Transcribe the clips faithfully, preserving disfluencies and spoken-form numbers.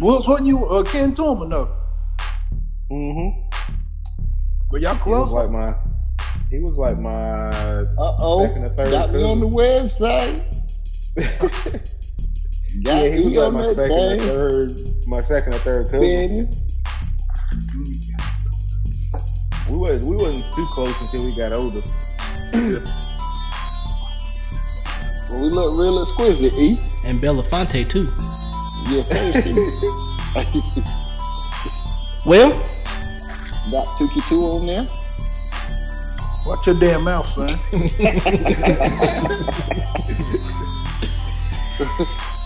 Wilkes wasn't you akin to him enough? Mm-hmm. But y'all close. He was like my, he was like my Uh-oh. second or third got cousin. Got me on the website. yeah, he was like my second thing. or third, my second or third cousin. We was we wasn't too close until we got older. Well, we look real exquisite, E. And Belafonte too. Yes, sir. Well, got Tuki two on there. Watch your damn mouth, son.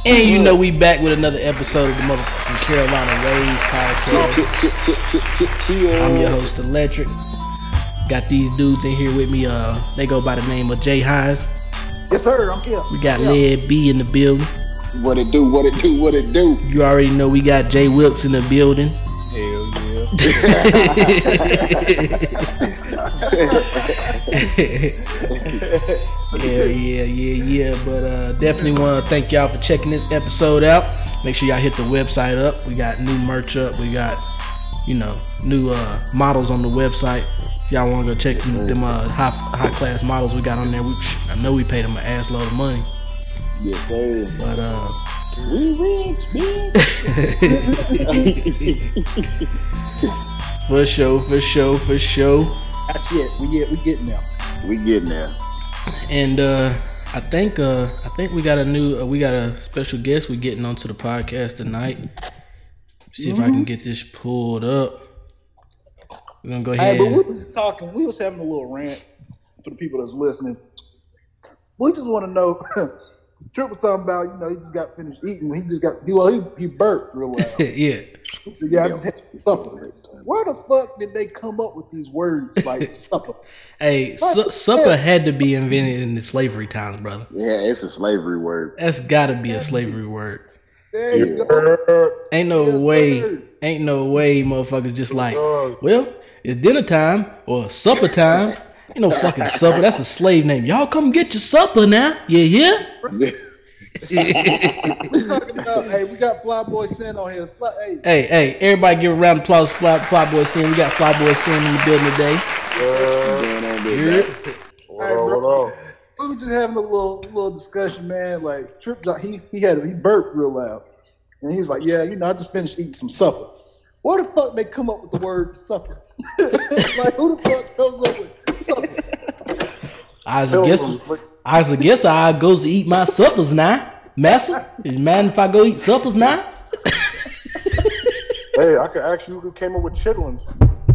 And you know we back with another episode of the motherfucking Carolina Wave Podcast. I'm your host, Electric. Got these dudes in here with me. Uh, they go by the name of Jay Hines. Yes, sir. I'm here. We got yeah. Led B in the building. What it do? What it do? What it do? You already know we got Jay Wilkes in the building. Hell yeah. yeah, yeah, yeah, yeah. But uh, definitely want to thank y'all for checking this episode out. Make sure y'all hit the website up. We got new merch up. We got, you know, new uh, models on the website. If y'all want to go check them, them uh, high high class models we got on there. We, I know we paid them an ass load of money. Yes, sir. But uh, we rich, bitch. For sure, for sure, for sure. That's it. We yeah, we getting there. We getting there. And uh, I think uh, I think we got a new uh, we got a special guest we getting onto the podcast tonight. See mm-hmm. if I can get this pulled up. We're gonna go ahead. Hey, but we was talking. We was having a little rant for the people that's listening. We just want to know. Trip was talking about, you know, he just got finished eating. He just got, well, he, he burped real loud. yeah. So, yeah, I just had supper. Where the fuck did they come up with these words like supper? Hey, su- supper had to be invented in the slavery times, brother. Yeah, it's a slavery word. That's got to be a slavery word. There you yeah. go. Ain't no yes, way, sir. ain't no way motherfuckers just like, well, it's dinner time or supper time. Ain't no fucking supper. That's a slave name. Y'all come get your supper now. You hear? We talking about, hey, we got Flyboy Sin on here. Fly, hey. hey, hey, everybody give a round of applause for Fly, Flyboy Sin. We got Flyboy Sin in the building today. Uh, hold hey, on. We just having a little little discussion, man. Like, Trip, he he had he burped real loud. And he's like, yeah, you know, I just finished eating some supper. Where the fuck they come up with the word supper? Like, who the fuck comes up with supper? I was a guesser. I was a guesser. I goes to eat my suppers now, massa. You mind if I go eat suppers now? Hey, I could ask you who came up with chitlins.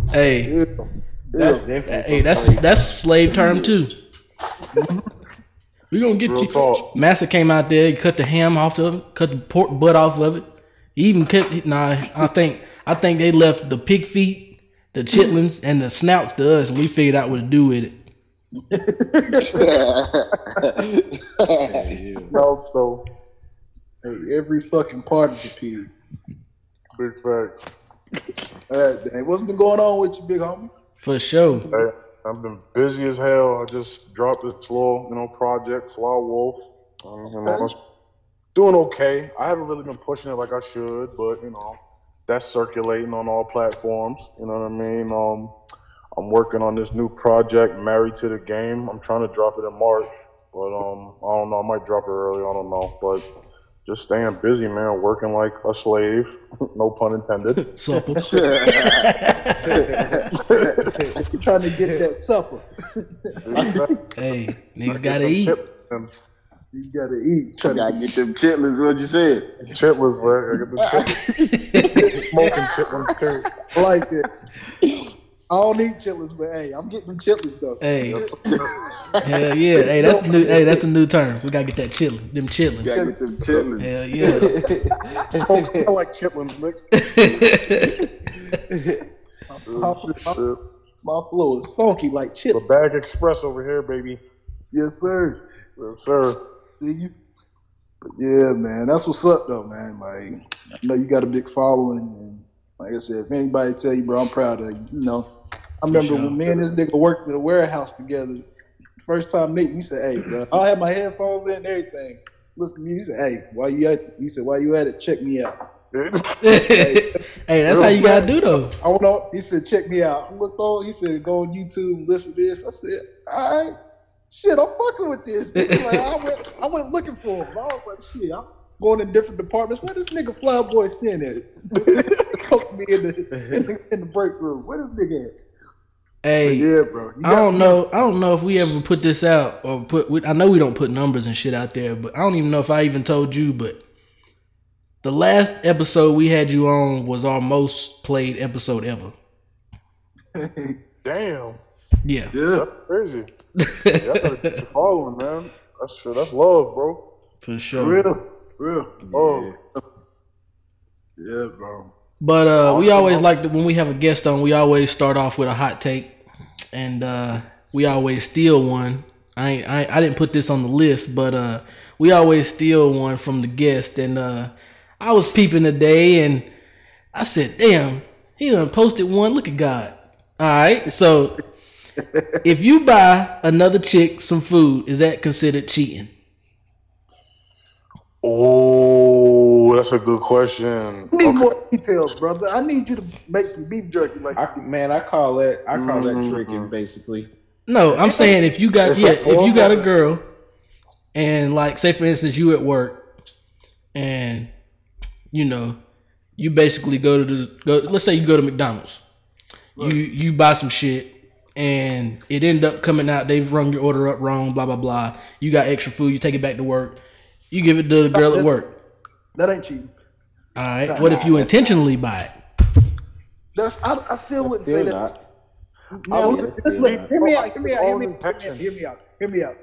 Hey, that's, hey, that's that's a slave term too. We gonna get real talk. Massa came out there, he cut the ham off of it, cut the pork butt off of it. He even cut. Nah, I think I think they left the pig feet, the chitlins, and the snouts to us, and we figured out what to do with it. Also, hey, every fucking part of the piece. Big fact. Hey, what's been going on with you, big homie? For sure. Hey, I've been busy as hell. I just dropped this little, you know, project, Fly Wolf. Um, you know, hey. Doing okay. I haven't really been pushing it like I should, but you know, that's circulating on all platforms. You know what I mean? Um. I'm working on this new project, Married to the Game. I'm trying to drop it in March, but um, I don't know. I might drop it early. I don't know. But just staying busy, man. Working like a slave. No pun intended. Supper. Trying to get that supper. Hey, niggas gotta eat. You gotta eat. You gotta get them chitlins. What you said? Chitlins, bro. I got them chitlins. Smoking chitlins too. I like that. I don't need chitlins, but hey, I'm getting them chitlins though. Hey, hell yeah, hey, that's the new, hey, that's a new term. We gotta get that chitlin, them chitlins. Gotta get them chitlins. Hell yeah. Folks, I like chitlins, Nick. my, my, my, my flow is funky like chitlins. The Bag Express over here, baby. Yes, sir. Yes, sir. Do you? But yeah, man, that's what's up though, man. Like, I know you got a big following, and like I said, if anybody tell you, bro, I'm proud of you. You know. I remember sure. when me and this nigga worked at a warehouse together, first time meeting, you said, hey, bro, I'll have my headphones in and everything. Listen to me, you said, hey, why you at it? He said, why you at it? Check me out. dude. Hey, hey, that's how you quick. Gotta do though. I don't know. He said, check me out. I looked on. He said, go on YouTube and listen to this. I said, all right, shit, I'm fucking with this. Like, I went, I went looking for him. I was like, shit, I'm going to different departments. Where this nigga Flyboy Sin at? Come me in the, in the in the break room. Where this nigga at? Hey, yeah, bro. I don't know. I don't know if we ever put this out or put. We, I know we don't put numbers and shit out there, but I don't even know if I even told you. But the last episode we had you on was our most played episode ever. Damn. Yeah. Yeah. That's crazy. Yeah, I gotta get you following, man. That's shit. That's love, bro. For sure. For real. For real. Oh. Yeah. Yeah, bro. But uh, we always like to, when we have a guest on, we always start off with a hot take, and uh, we always steal one. I, ain't, I I didn't put this on the list, but uh, we always steal one from the guest. And uh, I was peeping today, and I said, "Damn, he done posted one. Look at God." All right, so if you buy another chick some food, is that considered cheating? Oh, that's a good question. I need okay. more details, brother. I need you to make some beef jerky, like I, man. I call that I call mm-hmm. that tricking, basically. No, I'm saying if you got yeah, if you got a girl, and like say for instance you at work, and you know you basically go to the go. Let's say you go to McDonald's, right. you you buy some shit. And it end up coming out. They've rung your order up wrong. Blah blah blah. You got extra food. You take it back to work. You give it to the girl at work. That ain't cheating. All right. Nah, what nah, if you intentionally buy it? That's I, I still that's wouldn't still say not. that. No, listen, listen, hear me out. Hear me out. Hear me out. Hear me out. Hear me out.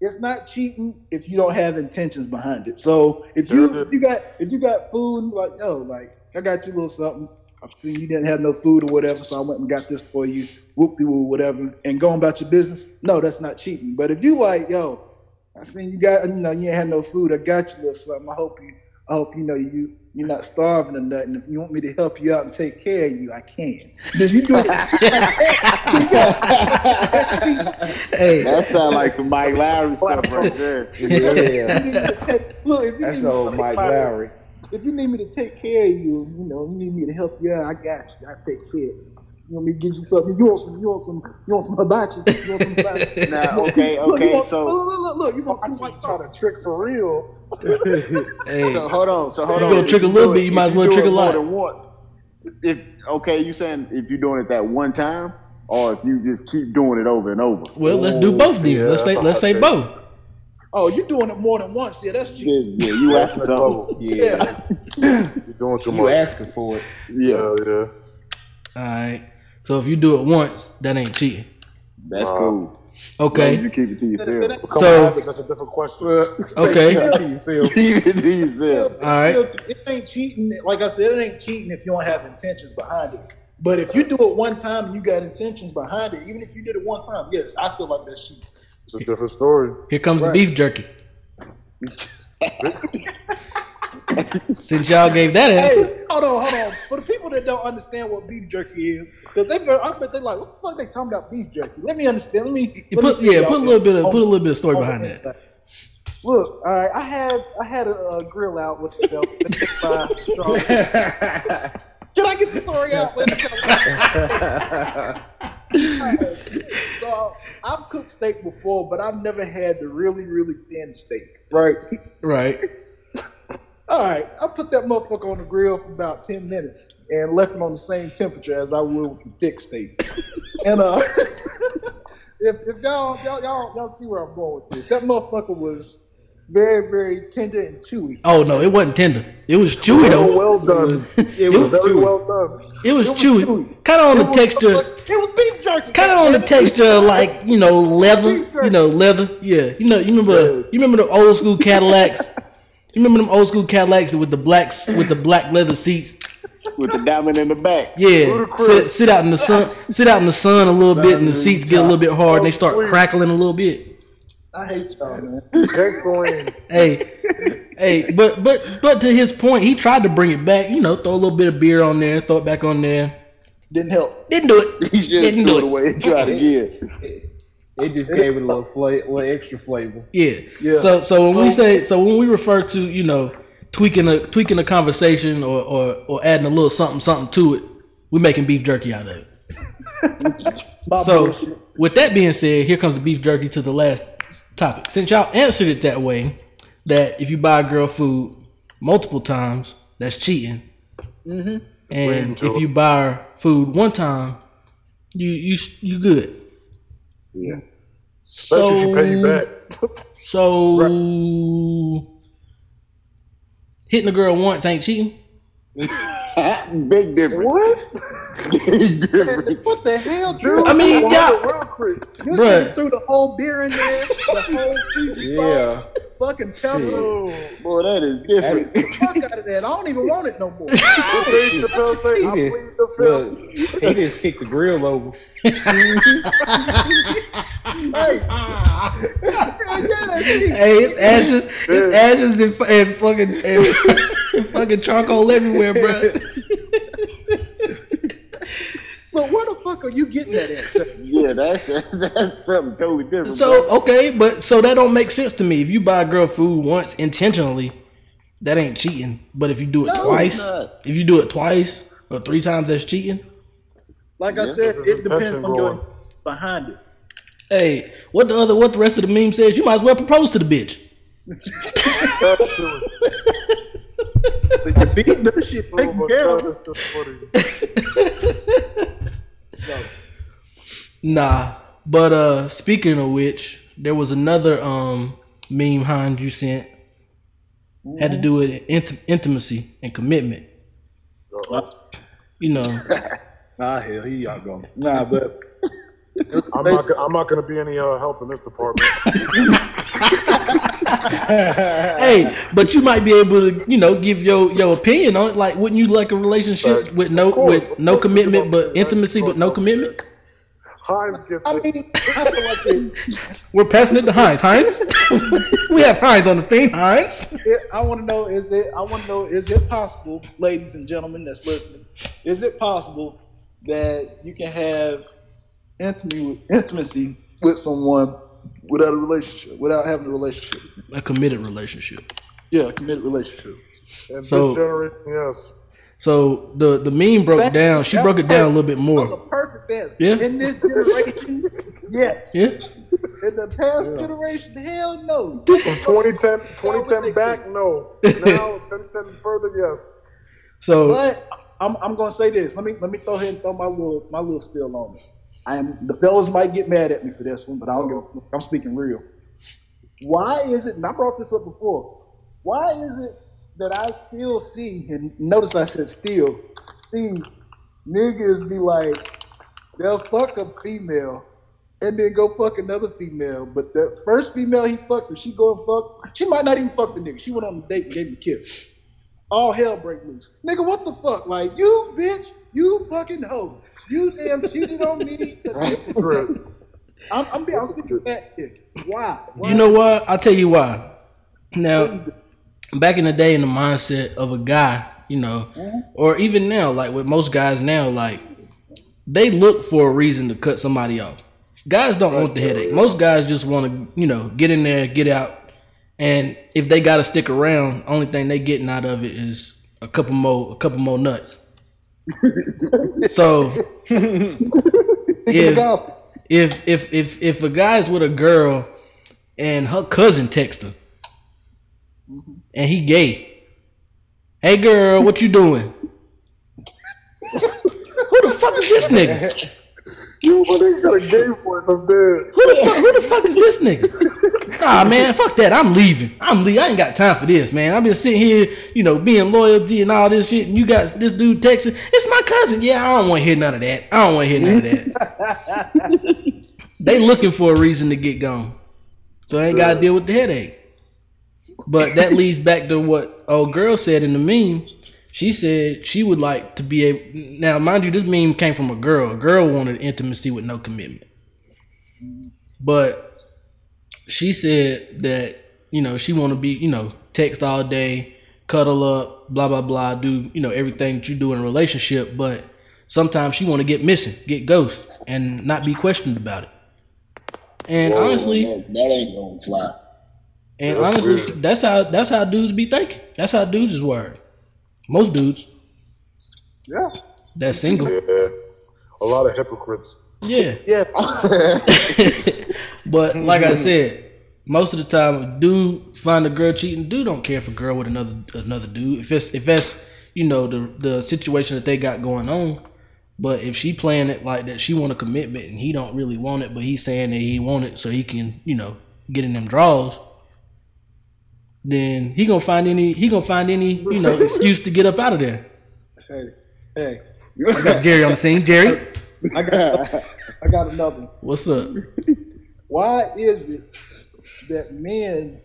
It's not cheating if you don't have intentions behind it. So if you if you got if you got food like oh like I got you a little something. I've seen you didn't have no food or whatever, so I went and got this for you. Whoop-de-woo, whatever, and going about your business. No, that's not cheating. But if you like yo. I seen you got, you know, you ain't had no food. I got you or something. I hope you, I hope you know you, you're not starving or nothing. If you want me to help you out and take care of you, I can. Did you do it? Hey, that sounds like some Mike Lowry stuff right there. Yeah. Look, if you that's old Mike Lowry. If you need me to take care of you, you know, you need me to help you out, I got you. I take care of you. You want me to get you something? You want some? You want some? You want some hibachi? You want some hibachi? Nah, okay, okay. Look, want, so look, look, look, look, you want some white sauce? Trying to trick for real. Hey, so hold on, so hold you on. Gonna trick you a little bit, you might as well trick a lot. If okay, you saying if you're doing it that one time, or if you just keep doing it over and over? Well, ooh, let's do both then. Yeah, let's say let's say both. Oh, you're doing it more than once. Yeah, that's cheating. Yeah, yeah, you asking for it. Yeah, you're doing too much. You asking for it. Yeah, yeah. All right. So if you do it once, that ain't cheating. That's uh, cool. Okay. No, you keep it to yourself. Come so on, that's a different question. Okay. Keep it to yourself. Keep it to yourself. All right. It ain't cheating. Like I said, it ain't cheating if you don't have intentions behind it. But if you do it one time and you got intentions behind it, even if you did it one time, yes, I feel like that's cheating. It's a different story. Here comes right. the beef jerky. Since y'all gave that answer, hey, hold on, hold on. For the people that don't understand what beef jerky is, because they, I bet they like, what the fuck they talking about beef jerky? Let me understand. Let me let put me yeah, put a little bit of on, put a little bit of story behind that. Inside. Look, all right, I had I had a, a grill out with the belt. Can I get the story out? Right. So I've cooked steak before, but I've never had the really really thin steak. Right. Right. All right, I put that motherfucker on the grill for about ten minutes and left it on the same temperature as I would with the thick steak. And uh, if, if y'all, y'all y'all y'all see where I'm going with this, that motherfucker was very, very tender and chewy. Oh, no, it wasn't tender. It was chewy, though. Well, well done. It was very well done. It was, it was chewy. chewy. Kind of on it the was, texture. It was beef jerky. Kind of on the texture like, you know, leather. You know, leather. Yeah. You know, you remember, you remember the old school Cadillacs? You remember them old school Cadillacs with the blacks with the black leather seats, with the diamond in the back. Yeah, sit, sit out in the sun, sit out in the sun a little bit, and the seats get a little bit hard, and they start crackling a little bit. I hate y'all, man. Thanks for winning. Hey, hey, but but but to his point, he tried to bring it back. You know, throw a little bit of beer on there, throw it back on there. Didn't help. Didn't do it. He just didn't do it away. Tried again. It just gave it a little, fla- little extra flavor. Yeah. yeah. So so when so, we say so when we refer to, you know, tweaking a tweaking a conversation or, or or adding a little something something to it, we're making beef jerky out of it. So with that being said, here comes the beef jerky to the last topic. Since y'all answered it that way, that if you buy a girl food multiple times, that's cheating. Mm-hmm. And if you buy her food one time, you you you good. Yeah. Especially so, if she pay you back. So right. Hitting a girl once ain't cheating. Big difference. What? Big difference. What the hell, Drew? I mean, y'all. Bruh. Threw the whole beer in there, the whole season yeah. sauce, fucking pepper. Oh, boy, that is different. That is the fuck out of that. I don't even want it no more. Chappelle say, I plead the fifth. He just kicked the grill over. Hey. Hey, it's ashes. It's ashes and, and fucking and, and fucking charcoal everywhere, bro. But where the fuck are you getting that at? Yeah, that's, that's something totally different. So, bro. Okay, but so that don't make sense to me. If you buy a girl food once intentionally, that ain't cheating. But if you do it no, twice, if you do it twice or three times, that's cheating. Like yeah, I said, it depends on your behind it. Hey, what the other, what the rest of the meme says, you might as well propose to the bitch. But you beat that shit taken care of. Nah, but uh, speaking of which, there was another um meme Hines you sent. Mm-hmm. Had to do with int- intimacy and commitment. Uh-huh. You know. Nah, hell, he y'all going. Nah, but I'm not. I'm not gonna be any uh, help in this department. Hey, but you might be able to, you know, give your, your opinion on it. Like, wouldn't you like a relationship right. with no course, with no commitment, but intimacy, but no commitment? Hines gets I mean, it. We're passing it to Hines. Hines, we have Hines on the scene. Hines, it, I want to know is it? I want to know is it possible, ladies and gentlemen that's listening, is it possible that you can have intimacy with someone without a relationship, without having a relationship? A committed relationship. Yeah, a committed relationship. And so, this generation, yes. So the, the meme broke that, down. She broke it down a little bit more. That was a perfect answer. Yeah. In this generation, yes. Yeah. In the past yeah. generation, hell no. From twenty ten back, no. Now, twenty ten further, yes. So, but I'm I'm gonna say this. Let me let me throw ahead and throw my little my little spill on it. I am, the fellas might get mad at me for this one, but I don't give a fuck. I'm speaking real. Why is it, and I brought this up before, why is it that I still see, and notice I said still, see niggas be like, they'll fuck a female and then go fuck another female, but the first female he fucked, if she go and fuck, she might not even fuck the nigga. She went on a date and gave him a kiss. All hell break loose. Nigga, what the fuck? Like, you bitch, you fucking hoe. You damn cheated on me. I'm, I'm being speaking back here. Why? why? You know what? I'll tell you why. Now, back in the day, in the mindset of a guy, you know, mm-hmm. or even now, like with most guys now, like, they look for a reason to cut somebody off. Guys don't right. want the headache. Most guys just want to, you know, get in there, get out. And if they gotta stick around, only thing they getting out of it is a couple more, a couple more nuts. So if, if if if if a guy's with a girl and her cousin texts her, and he gay, hey girl, what you doing? Who the fuck is this nigga? You got a gay voice, I'm dead. Who the fuck? Who the fuck is this nigga? Nah, man, fuck that. I'm leaving. I'm leaving. I ain't got time for this, man. I've been sitting here, you know, being loyalty and all this shit, and you got this dude texting. It's my cousin. Yeah, I don't want to hear none of that. I don't want to hear none of that. They looking for a reason to get gone, so they ain't got to deal with the headache. But that leads back to what old girl said in the meme. She said she would like to be able. Now, mind you, this meme came from a girl. A girl wanted intimacy with no commitment. But she said that, you know, she want to be, you know, text all day, cuddle up, blah, blah, blah, do, you know, everything that you do in a relationship. But sometimes she want to get missing, get ghost, and not be questioned about it. And whoa, honestly, that ain't going to fly. And that's honestly, weird. that's how that's how dudes be thinking. That's how dudes is wired. Most dudes. Yeah. That's single. Yeah. A lot of hypocrites. Yeah. Yeah. But like I said, most of the time, dude find a girl cheating. Dude don't care if a girl with another another dude. If it's if that's you know the the situation that they got going on. But if she playing it like that, she want a commitment and he don't really want it, but he's saying that he want it so he can you know get in them draws. Then he gonna find any he gonna find any you know excuse to get up out of there. Hey, hey. I got Jerry on the scene. Jerry, I got I got another. What's up? Why is it that men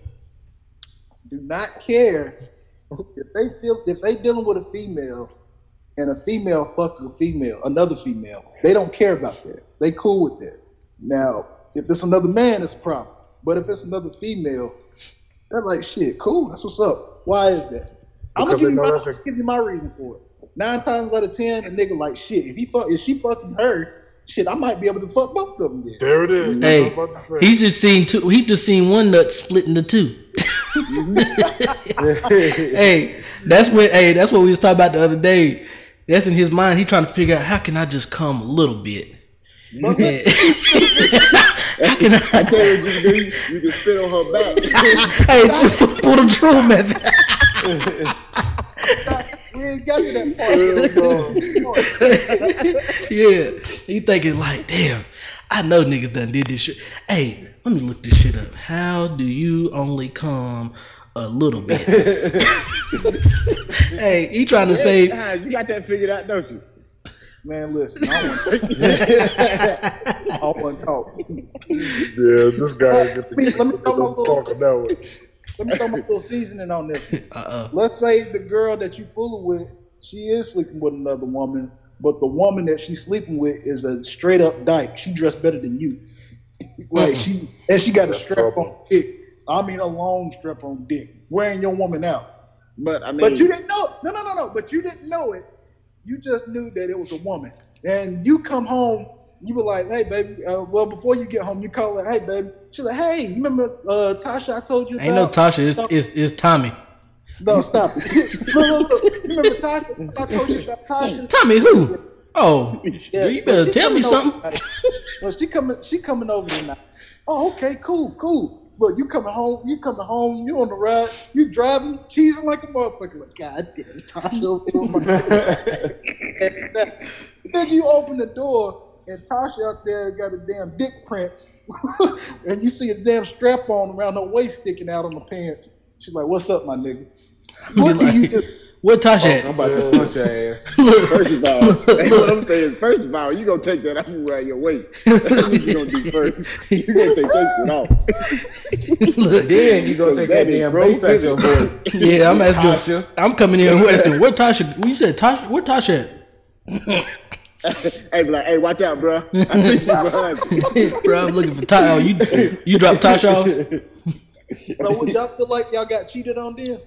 do not care if they feel if they dealing with a female and a female fuck a female, another female? They don't care about that. They cool with that. Now, if it's another man, it's a problem. But if it's another female, they're like, shit, cool. That's what's up. Why is that? I'm gonna give you, my, a- give you my reason for it. Nine times out of ten, a nigga like shit. If he fuck, if she fucking her, shit, I might be able to fuck both of them. Then. There it is. Hey, he just seen two. He just seen one nut splitting the two. Hey, that's what. Hey, that's what we was talking about the other day. That's in his mind. He trying to figure out how can I just come a little bit. How can I? I tell you, what you do, you can spit on her back. Hey, pull the true method. We ain't got to that part. Yeah, he thinking like, damn, I know niggas done did this shit. Hey, let me look this shit up. How do you only come a little bit? Hey, he trying to save. You got that figured out, don't you? Man, listen, I want to talk. I want to talk. Yeah, this guy. Let me come on talking that way. Let me throw my little seasoning on this one. Uh-uh. Let's say the girl that you fooling with, she is sleeping with another woman, but the woman that she's sleeping with is a straight up dyke. She dressed better than you. Like uh-uh. she and she got That's a strap trouble. on dick. I mean a long strap on dick. Wearing your woman out. But I mean But you didn't know no no no no but you didn't know it. You just knew that it was a woman. And you come home, you were like, hey, baby, uh, well, before you get home, you call her, hey, baby. She's like, hey, you remember uh, Tasha I told you about? Ain't no Tasha. It's, it's, it's Tommy. No, stop it. Look, look, look. You remember Tasha? I told you about Tasha. Tommy who? Oh, yeah, you better tell me something. Well, she coming she coming over tonight. Oh, okay, cool, cool. Look, you coming home. You coming home. You on the ride. You driving, cheesing like a motherfucker. Like, God damn, Tasha. Then you open the door. And Tasha out there got a damn dick print, and you see a damn strap on around her waist sticking out on the pants. She's like, "What's up, my nigga? What do like, you do?" Where Tasha? Oh, I'm about to punch your ass. First of all, hey, what I'm saying, first of all, you gonna take that out around your waist. That's what you gonna do first. You gonna take that shit off. Look, then you gonna take that damn brace out your voice. Yeah, I'm asking. Tasha. I'm coming in. Who asking? Where Tasha? You said Tasha. Where Tasha at? Hey, like, hey, watch out, bro. I think she's behind you. Bro, I'm looking for Tasha. Oh, you you dropped Tasha off? So would y'all feel like y'all got cheated on then?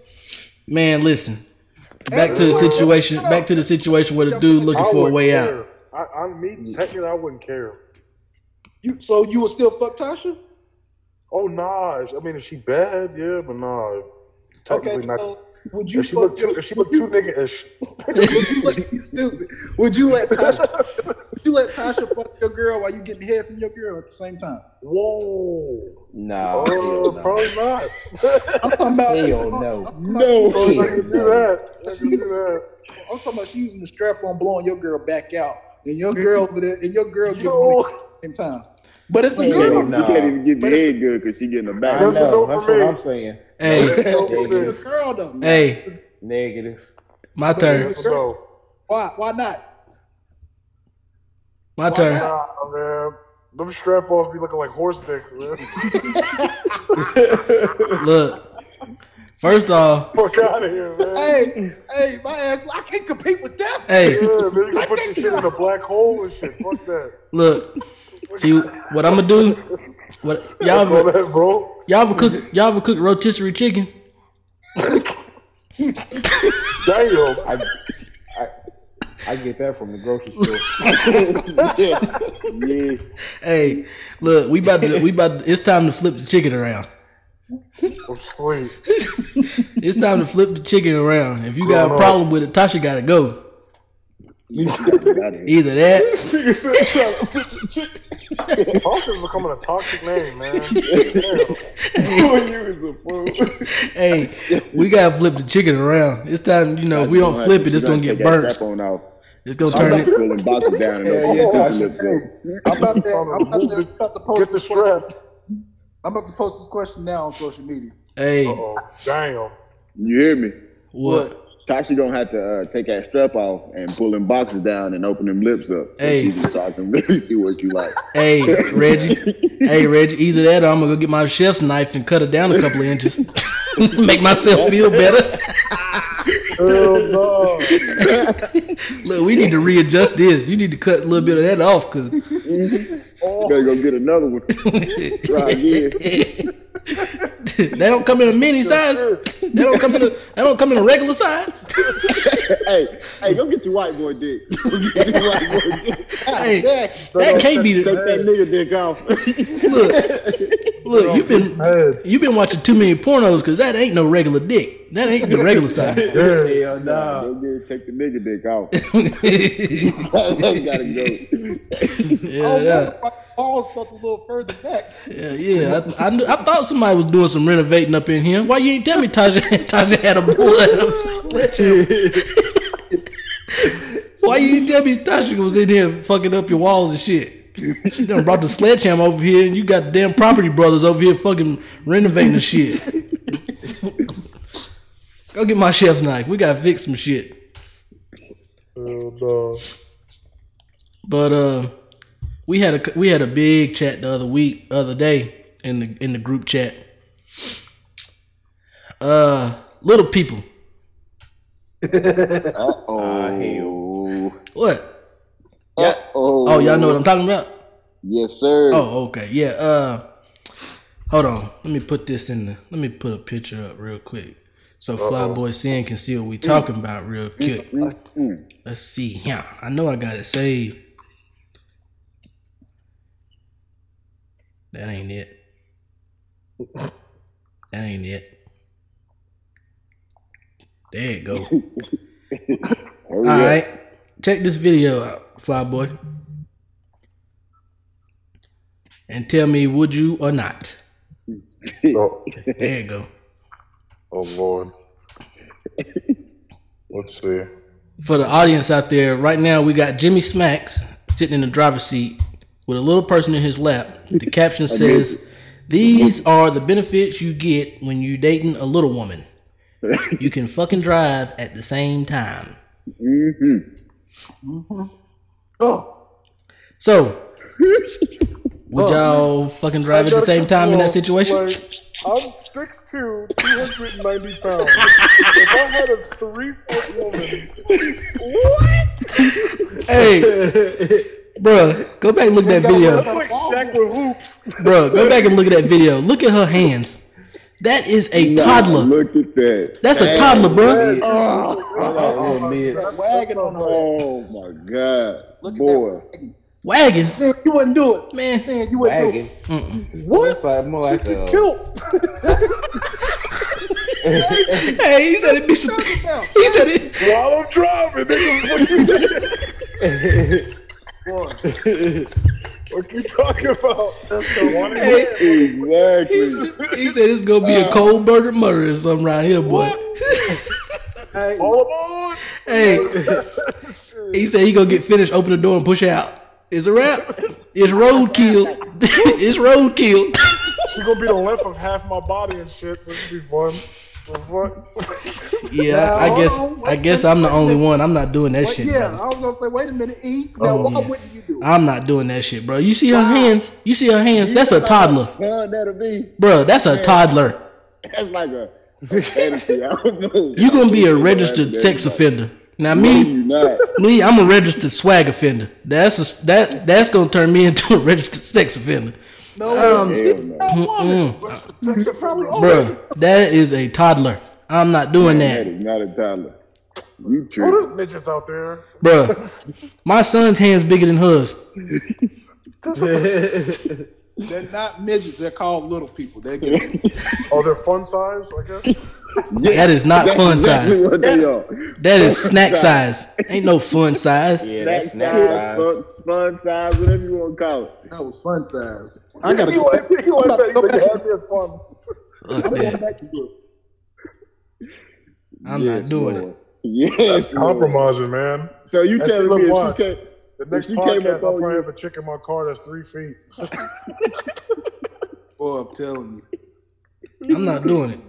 Man, listen. Back to the situation. Back to the situation where the dude looking for a way care. out. I, I mean, technically, I wouldn't care. You so you would still fuck Tasha? Oh nah. I mean, is she bad? Yeah, but nah. Technically okay, not. So- Would you if she look too, too, too nigga-ish. Would you let you stupid? Would you let Tasha? Would you let Tasha fuck your girl while you getting head from your girl at the same time? Whoa! Nah, oh, no, probably not. I'm talking about. Hell no, no. I'm talking about she using the strap on, blowing your girl back out, and your girl with it, and your girl getting head at the same time. But it's a girl. You can't even get your head good because she getting the back. That's what I'm saying. Hey, negative. Girl, though, hey, negative. My but turn. Why? Why not? My why turn. Nah, man. Them strap-offs be looking like horse dick, man. Look, first off, fuck out of here, man. Hey, hey, my ass, I can't compete with that. Hey, yeah, man, you can I put your shit in a black hole and shit. Fuck that. Look, see what I'm gonna do. What y'all ever, that, bro. y'all ever cook y'all ever cook rotisserie chicken? Damn, I, I I get that from the grocery store. Yeah. Yeah. Hey, look, we about to we about to, it's time to flip the chicken around. I'm sleep. It's time to flip the chicken around. If you got a problem with it, Tasha gotta go. You just gotta get out of here. Either that. Foster's becoming a toxic name, man. Hey, we gotta flip the chicken around. It's time, you know, if we don't flip it, it's gonna get burnt. It's gonna turn it. I'm about to post this question. I'm about to post this question now on social media. Hey, uh-oh. Damn! You hear me? What? Tasha gonna have to uh, take that strap off and pull them boxes down and open them lips up. Hey, so I can really see what you like. Hey, Reggie. Hey, Reggie. Either that, or I'm gonna go get my chef's knife and cut it down a couple of inches. Make myself feel better. Oh, God. Look, we need to readjust this. You need to cut a little bit of that off, cause oh. You better go get another one. Try again. They don't come in a mini size. They don't come in a. They don't come in a regular size. Hey, hey, go get your white boy dick. Go get your white boy dick. Hey, that, that can't be the. Take that nigga dick off. Look. Look, you've been you've been watching too many pornos, because that ain't no regular dick. That ain't the regular size. Hell no. Nah. Take the nigga dick off. You gotta go. Yeah, oh, yeah. My balls felt a little further back. Yeah, yeah. I, I, I thought somebody was doing some renovating up in here. Why you ain't tell me Tasha? Tasha had a boy. Why you ain't tell me Tasha was in here fucking up your walls and shit? She done brought the sledgehammer over here, and you got the damn property brothers over here fucking renovating the shit. Go get my chef's knife. We gotta fix some shit. Oh, no. But uh, we had a we had a big chat the other week, other day in the in the group chat. Uh, little people. Uh oh. What? Yeah. Uh-oh. Oh, y'all know what I'm talking about? Yes, sir. Oh, okay. Yeah. Uh, hold on. Let me put this in the. Let me put a picture up real quick, so Flyboy Sin can see what we talking about real quick. Let's see. Yeah, I know I got it saved. That ain't it. That ain't it. There you go. All right. Check this video out, Flyboy, and tell me, would you or not? No. There you go. Oh, Lord. Let's see. For the audience out there, right now we got Jimmy Smacks sitting in the driver's seat with a little person in his lap. The caption says, "These are the benefits you get when you dating a little woman. You can fucking drive at the same time." Mm-hmm. Mm-hmm. Oh, so would y'all fucking drive at the same time in that situation? Like, I'm six two, two hundred ninety pounds. If I had a three foot woman, what? Hey, bro, go back and look at that video. That's like Shaq with hoops. Bro, go back and look at that video. Look at her hands. That is a no, toddler. Look at that. That's Damn, a toddler, bro. Oh, oh, oh, oh, man. Wagging on her. Oh my God. Look Boy. At that. Wagging. Sam, you wouldn't do it. Man, Sam, you wouldn't wagging. Do it. Mm-mm. What? Like more she could kill. Hey, he said it be some. He said it. While I'm driving, nigga. What? What you talking about? That's the one. Hey, exactly. He said, he said it's gonna be a cold burger murder or something right here, boy. Hey. All aboard! Hey, he said he gonna get finished, open the door and push out. It's a wrap. It's roadkill. It's roadkill. It's gonna be the length of half my body and shit, so it'll be fun. Yeah, now, I guess on, I guess I'm the only one. I'm not doing that wait, shit. Yeah, bro. I was gonna say, wait a minute, E. Now, oh, what wouldn't you do? I'm not doing that shit, bro. You see her wow. hands? You see her hands? That's a toddler. No, that'll be. Bro, that's a toddler. That's like a. You gonna be a registered sex offender? Now me, me, I'm a registered swag offender. That's a, that that's gonna turn me into a registered sex offender. No, um, no. Bro, that is a toddler. I'm not doing Man, that. That is not a toddler. You true. Midgets out there, bro. My son's hand's bigger than hers. They're not midgets. They're called little people. They get oh, they're fun size, I guess. Yeah, that is not fun exactly size. That, that is snack size. size. Ain't no fun size. Yeah, that's snack size. Fun, fun size, whatever you want to call it. That was fun size. I gotta go back. You want to go back and fun? I'm going back to do it. I'm yes, not doing Lord. it. Yes, that's Lord. compromising, man. So you that's telling me if you can't. The next podcast, I'll probably have a chick in my car that's three feet. Boy, I'm telling you, I'm not doing it.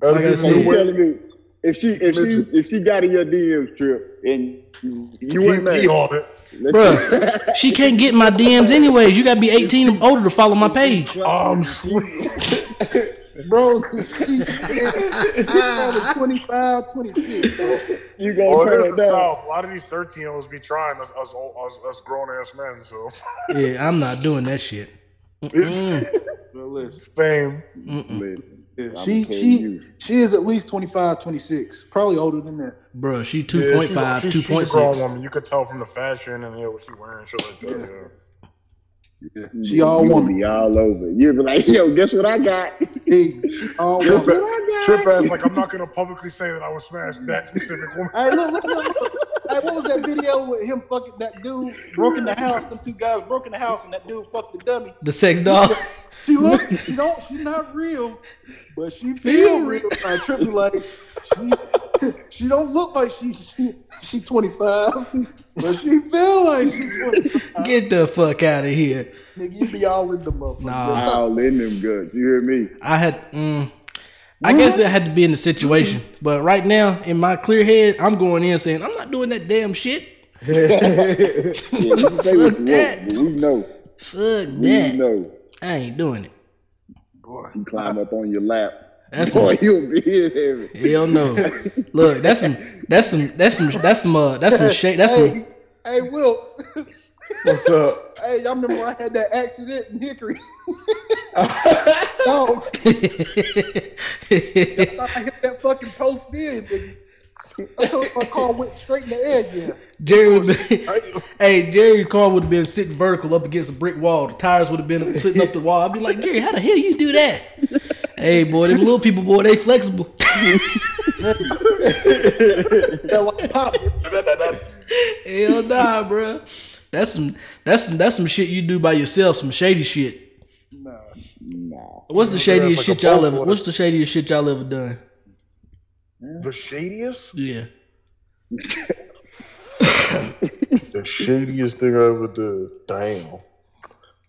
Like I said, you telling me if she if midgets. she if she got in your D Ms Trip and you ain't me on it, bruh, she can't get in my D Ms anyways. You gotta be eighteen and older to follow my page. I'm sweet, bro. twenty-five, twenty-six Bro. You gonna oh, there's the down. South. A lot of these thirteen-year-olds be trying us, us, us, us grown-ass men. So yeah, I'm not doing that shit. Same. Yeah, she she you. she is at least twenty-five, twenty-six Probably older than that. Bro, she two point five, two point six Yeah, she's a grown woman. You could tell from the fashion and yeah, what she's wearing, shit like that. Yeah. Yeah. She you, all you woman. Be all over. You'd be like, yo, guess what I got? Hey, she all Trip, woman. I got? Trip ass like, I'm not gonna publicly say that I was smashed that specific woman. Hey, look, look, look, look. Hey, what was that video with him fucking that dude broke in the house? Them two guys broke in the house and that dude fucked the dummy. The sex doll. She look, she don't, she not real, but she feel real. I trip you like she, she don't look like she she she twenty-five, but she feel like she twenty-five. Get the fuck out of here, nigga! You be all in the motherfucker. Nah, not, all in them goods. You hear me? I had, mm, I what? guess it had to be in the situation, but right now in my clear head, I'm going in saying I'm not doing that damn shit. yeah, you say fuck that. What, we know. Fuck we that. We know. I ain't doing it. Boy, you climb up on your lap. That's boy, you'll be in heaven. Hell no. Look, that's some, that's some, that's some, that's some, uh, that's some shake. That's hey, some. Hey, Wilkes. What's up? Hey, y'all remember I had that accident in Hickory? Oh. I hit that fucking post in, nigga. I told my car went straight in the air, yeah. Jerry would have been, hey, Jerry's car would have been sitting vertical up against a brick wall. The tires would have been sitting up the wall. I'd be like, Jerry, how the hell you do that? Hey, boy, them little people, boy, they flexible. Hell nah, bro. That's some, that's some, that's some shit you do by yourself. Some shady shit. Nah, nah. What's the shadiest like shit y'all ever? What's the shadiest shit y'all ever done? The shadiest? Yeah. The shadiest thing I ever did. Damn.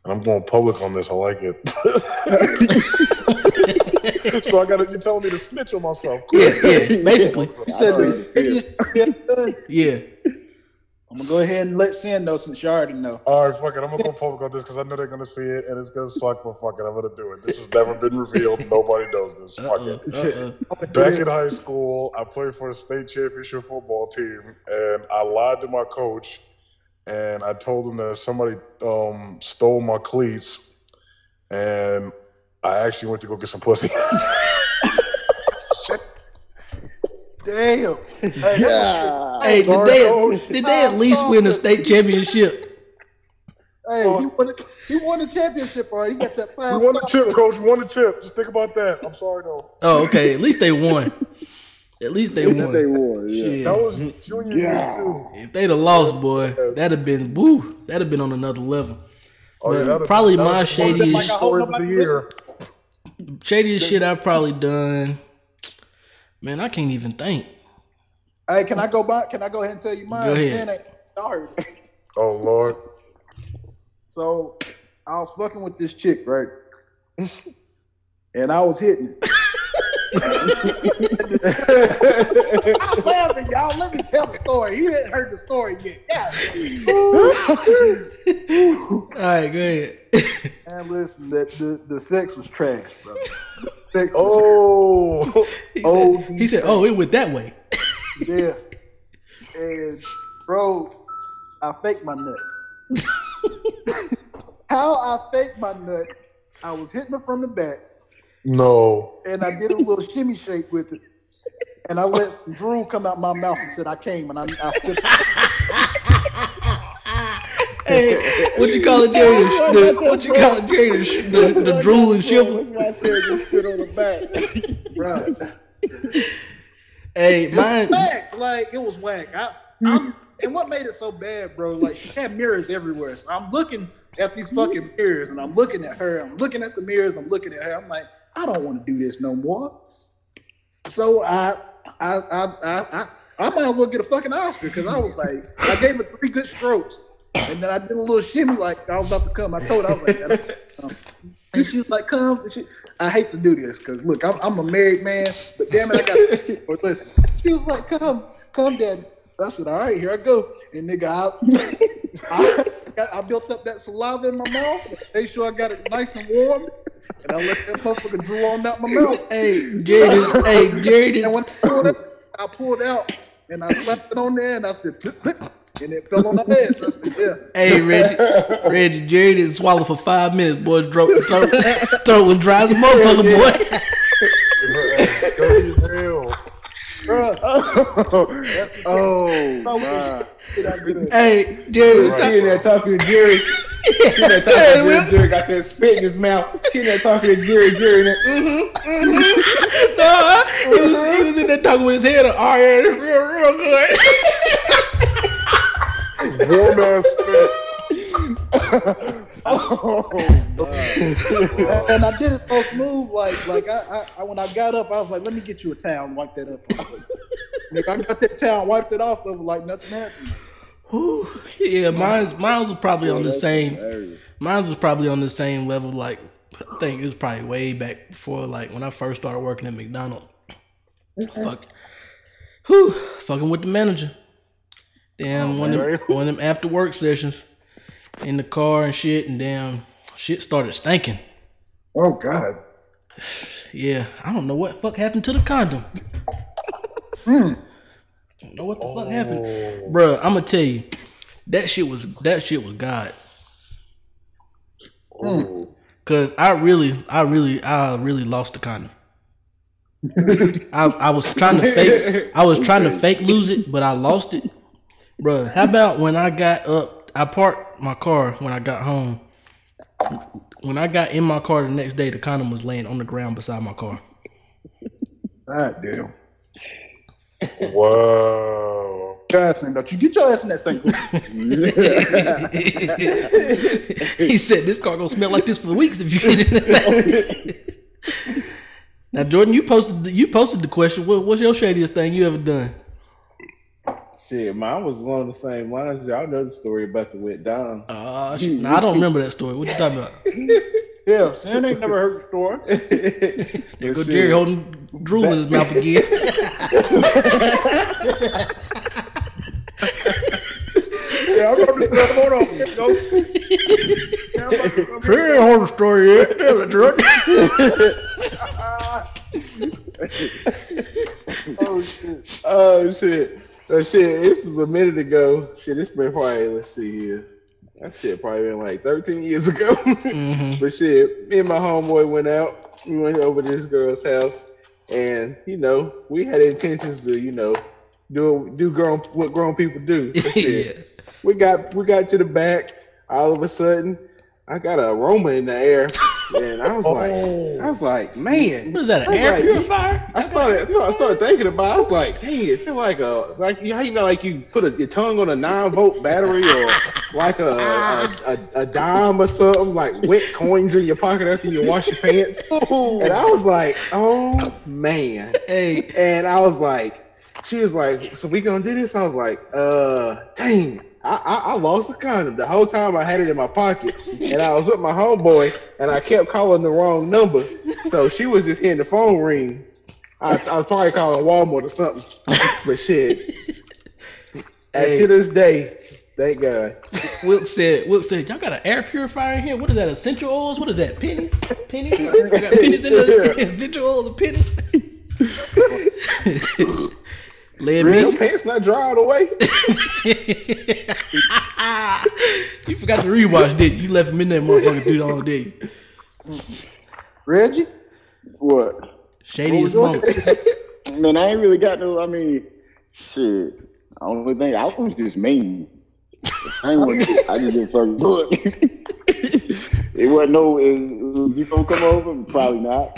I'm going public on this. I like it. So I gotta, you're telling me to snitch on myself. Cool. Yeah, yeah, basically. You said the shadiest. Yeah. I'm gonna go ahead and let Sin know since you already know. All right, fuck it. I'm gonna go public on this because I know they're gonna see it and it's gonna suck, but fuck it. I'm gonna do it. This has never been revealed. Nobody knows this. Fuck uh-uh, it. Uh-uh. Back in high school, I played for a state championship football team and I lied to my coach and I told him that somebody um, stole my cleats and I actually went to go get some pussy. Damn. Hey, yeah. Hey, did they, did they at least win a state championship? Hey, uh, he, won a, he won a championship, all right? He got that five. We won a chip, coach. We won a chip. Just think about that. I'm sorry, though. Oh, okay. At least they won. At least they won. They won, yeah. Shit. That was junior yeah. year, too. If they'd have lost, boy, that'd have been, woo, that'd have been on another level. Oh, yeah, probably my shadiest like stories of the year. Shadiest shit I've probably done. Man, I can't even think. Hey, can I go back? Can I go ahead and tell you mine? Go ahead. Ain't started. Oh, Lord. So, I was fucking with this chick, right? And I was hitting it. I'm laughing, y'all. Let me tell the story. You didn't heard the story yet. Yeah. All right, go ahead. And listen, the, the, the sex was trash, bro. Oh, he oh, said, he said, oh, it went that way. Yeah. And, bro, I faked my nut. How I faked my nut, I was hitting her from the back. No. And I did a little shimmy shake with it. And I let some drool come out my mouth and said, I came. And I, I spit. Hey, what you call it, Jerry? The, the, what you call it, Jerry? The, the, the drool and shiffle. Right. Hey, mine. Whack. Like it was whack. I, I'm, and what made it so bad, bro? Like she had mirrors everywhere. So I'm looking at these fucking mirrors, and I'm looking at her. I'm looking at the mirrors. I'm looking at her. I'm like, I don't want to do this no more. So I, I, I, I, I, I might as well get a fucking Oscar because I was like, I gave her three good strokes. And then I did a little shimmy like I was about to come. I told her, I was like, I was come. And she was like, come. And she, I hate to do this because, look, I'm, I'm a married man, but damn it, I got to. Or listen, she was like, come, come, Dad. I said, all right, here I go. And nigga, I, I, got, I built up that saliva in my mouth, made sure I got it nice and warm, and I let that motherfucker drool on out my mouth. Hey, Jerry, hey, Jerry. And when I pulled it, I pulled out, and I slapped it on there, and I said, clip, clip. And it fell on my ass. So yeah. Hey, Reggie, Reggie, Jerry didn't swallow for five minutes. Boys, throat, throat, throat was dry as a motherfucker, yeah, boy. Bro, oh, God. Hey, Jerry, she in there talking to Jerry. She in there talking to Jerry. Jerry got that spit in his mouth. She in there talking to Jerry. Jerry, mm-hmm, mm-hmm. No, he was, he was in there talking with his head on. Oh, yeah, it's real, real good. Warm ass spit. Oh, wow. And I did it so smooth, like, like I, I, when I got up, I was like, "Let me get you a towel and wipe that up." Like I got that towel, wiped it off of it, like nothing happened. Whew. Yeah, mine's mine's was probably on the same. Mine's was probably on the same level. Like, I think it was probably way back before, like when I first started working at McDonald's. Mm-hmm. Fuck, whew, fucking with the manager. Damn, oh, one, of them, one of them after work sessions in the car and shit, and damn, shit started stinking. Oh, God. Yeah, I don't know what the fuck happened to the condom. mm. I don't know what the oh. fuck happened. Bruh, I'm going to tell you, that shit was, that shit was God. Oh. Because I really, I really, I really lost the condom. I, I was trying to fake, I was trying to fake lose it, but I lost it. Bro, how about when I got up, I parked my car when I got home. When I got in my car the next day, the condom was laying on the ground beside my car. God damn. Whoa. Johnson, don't you get your ass in that thing. He said, this car gonna smell like this for weeks if you get in this thing. Now, Jordan, you posted, you posted the question, what, what's your shadiest thing you ever done? Shit, mine was along the same lines. Y'all know the story about the wet dime. Uh, shit. No, I don't remember that story. What you talking about? Yeah, Sam ain't never heard the story. There go Jerry holding drool that- in his mouth again. Yeah, I'm probably going to hold on. Jerry ain't heard the story yet. Damn it, Jordan. Oh, shit. Oh, shit. That shit, this was a minute ago. Shit, it's been probably, let's see here. That shit probably been like thirteen years ago. Mm-hmm. But shit, me and my homeboy went out. We went over to this girl's house. And, you know, we had intentions to, you know, do do grown what grown people do. So shit. Yeah. We got we got to the back. All of a sudden, I got an aroma in the air. And I was oh. like, I was like, man, what is that, an air like, purifier? I started, no, I started thinking about. It. I was like, dang, it feel like a, like you know, like you put a, your tongue on a nine volt battery or like a a, a a dime or something, like wet coins in your pocket after you wash your pants. And I was like, oh man. Hey. And I was like, she was like, so we gonna do this? I was like, uh, dang. I, I, I lost the condom the whole time. I had it in my pocket, and I was with my homeboy, and I kept calling the wrong number. So she was just hearing the phone ring. I, I was probably calling Walmart or something, but shit. Hey. And to this day, thank God. Wilkes said, Wilkes said, y'all got an air purifier in here? What is that? Essential oils? What is that? Pennies? Pennies? You got pennies in the essential oils and pennies? Led Real B- pants not dry all the way. You forgot to rewatch, didn't you? You left him in that motherfucker through the whole day. Reggie? What? Shadiest what moment. Man, I ain't really got no, I mean, shit. I don't really think, I was just mean. I ain't want to. I just didn't fucking do it. It wasn't no. It, you gonna come over? Probably not.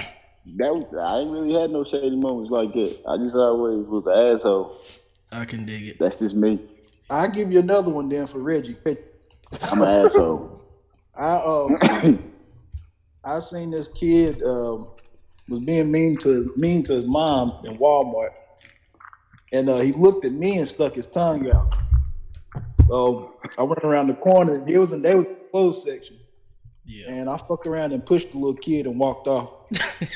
That was, I ain't really had no shady moments like that. I just always was an asshole. I can dig it. That's just me. I'll give you another one then for Reggie. I'm an asshole. I um, I seen this kid um was being mean to mean to his mom in Walmart, and uh, he looked at me and stuck his tongue out. So I went around the corner. And it was in they was in the clothes section. Yeah. And I fucked around and pushed the little kid and walked off. Damn.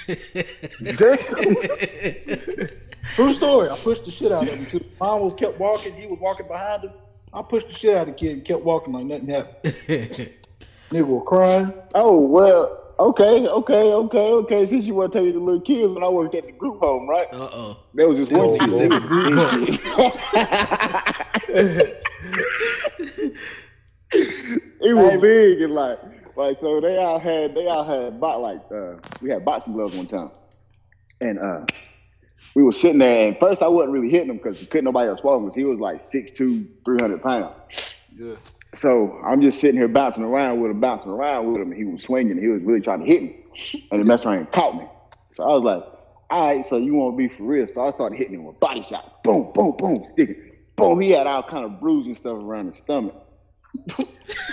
True story. I pushed the shit out of him too. Mom was kept walking. He was walking behind him. I pushed the shit out of the kid and kept walking like nothing happened. Nigga was crying. Oh, well, okay, okay, okay, okay. Since you want to tell you the little kids, when I worked at the group home, right? Uh-oh. That was just one kid. Said the group home. It was hey, big and like, like so they all had, they all had, bot, like, uh, we had boxing gloves one time. And, uh, we were sitting there, and first I wasn't really hitting him because couldn't nobody else swallow him because he was like six two, three hundred pounds. Yeah. So I'm just sitting here bouncing around with him, bouncing around with him, and he was swinging. He was really trying to hit me, and the mess around and caught me. So I was like, all right, so you want to be for real. So I started hitting him with body shots. Boom, boom, boom, sticking. Boom, he had all kind of bruising stuff around his stomach.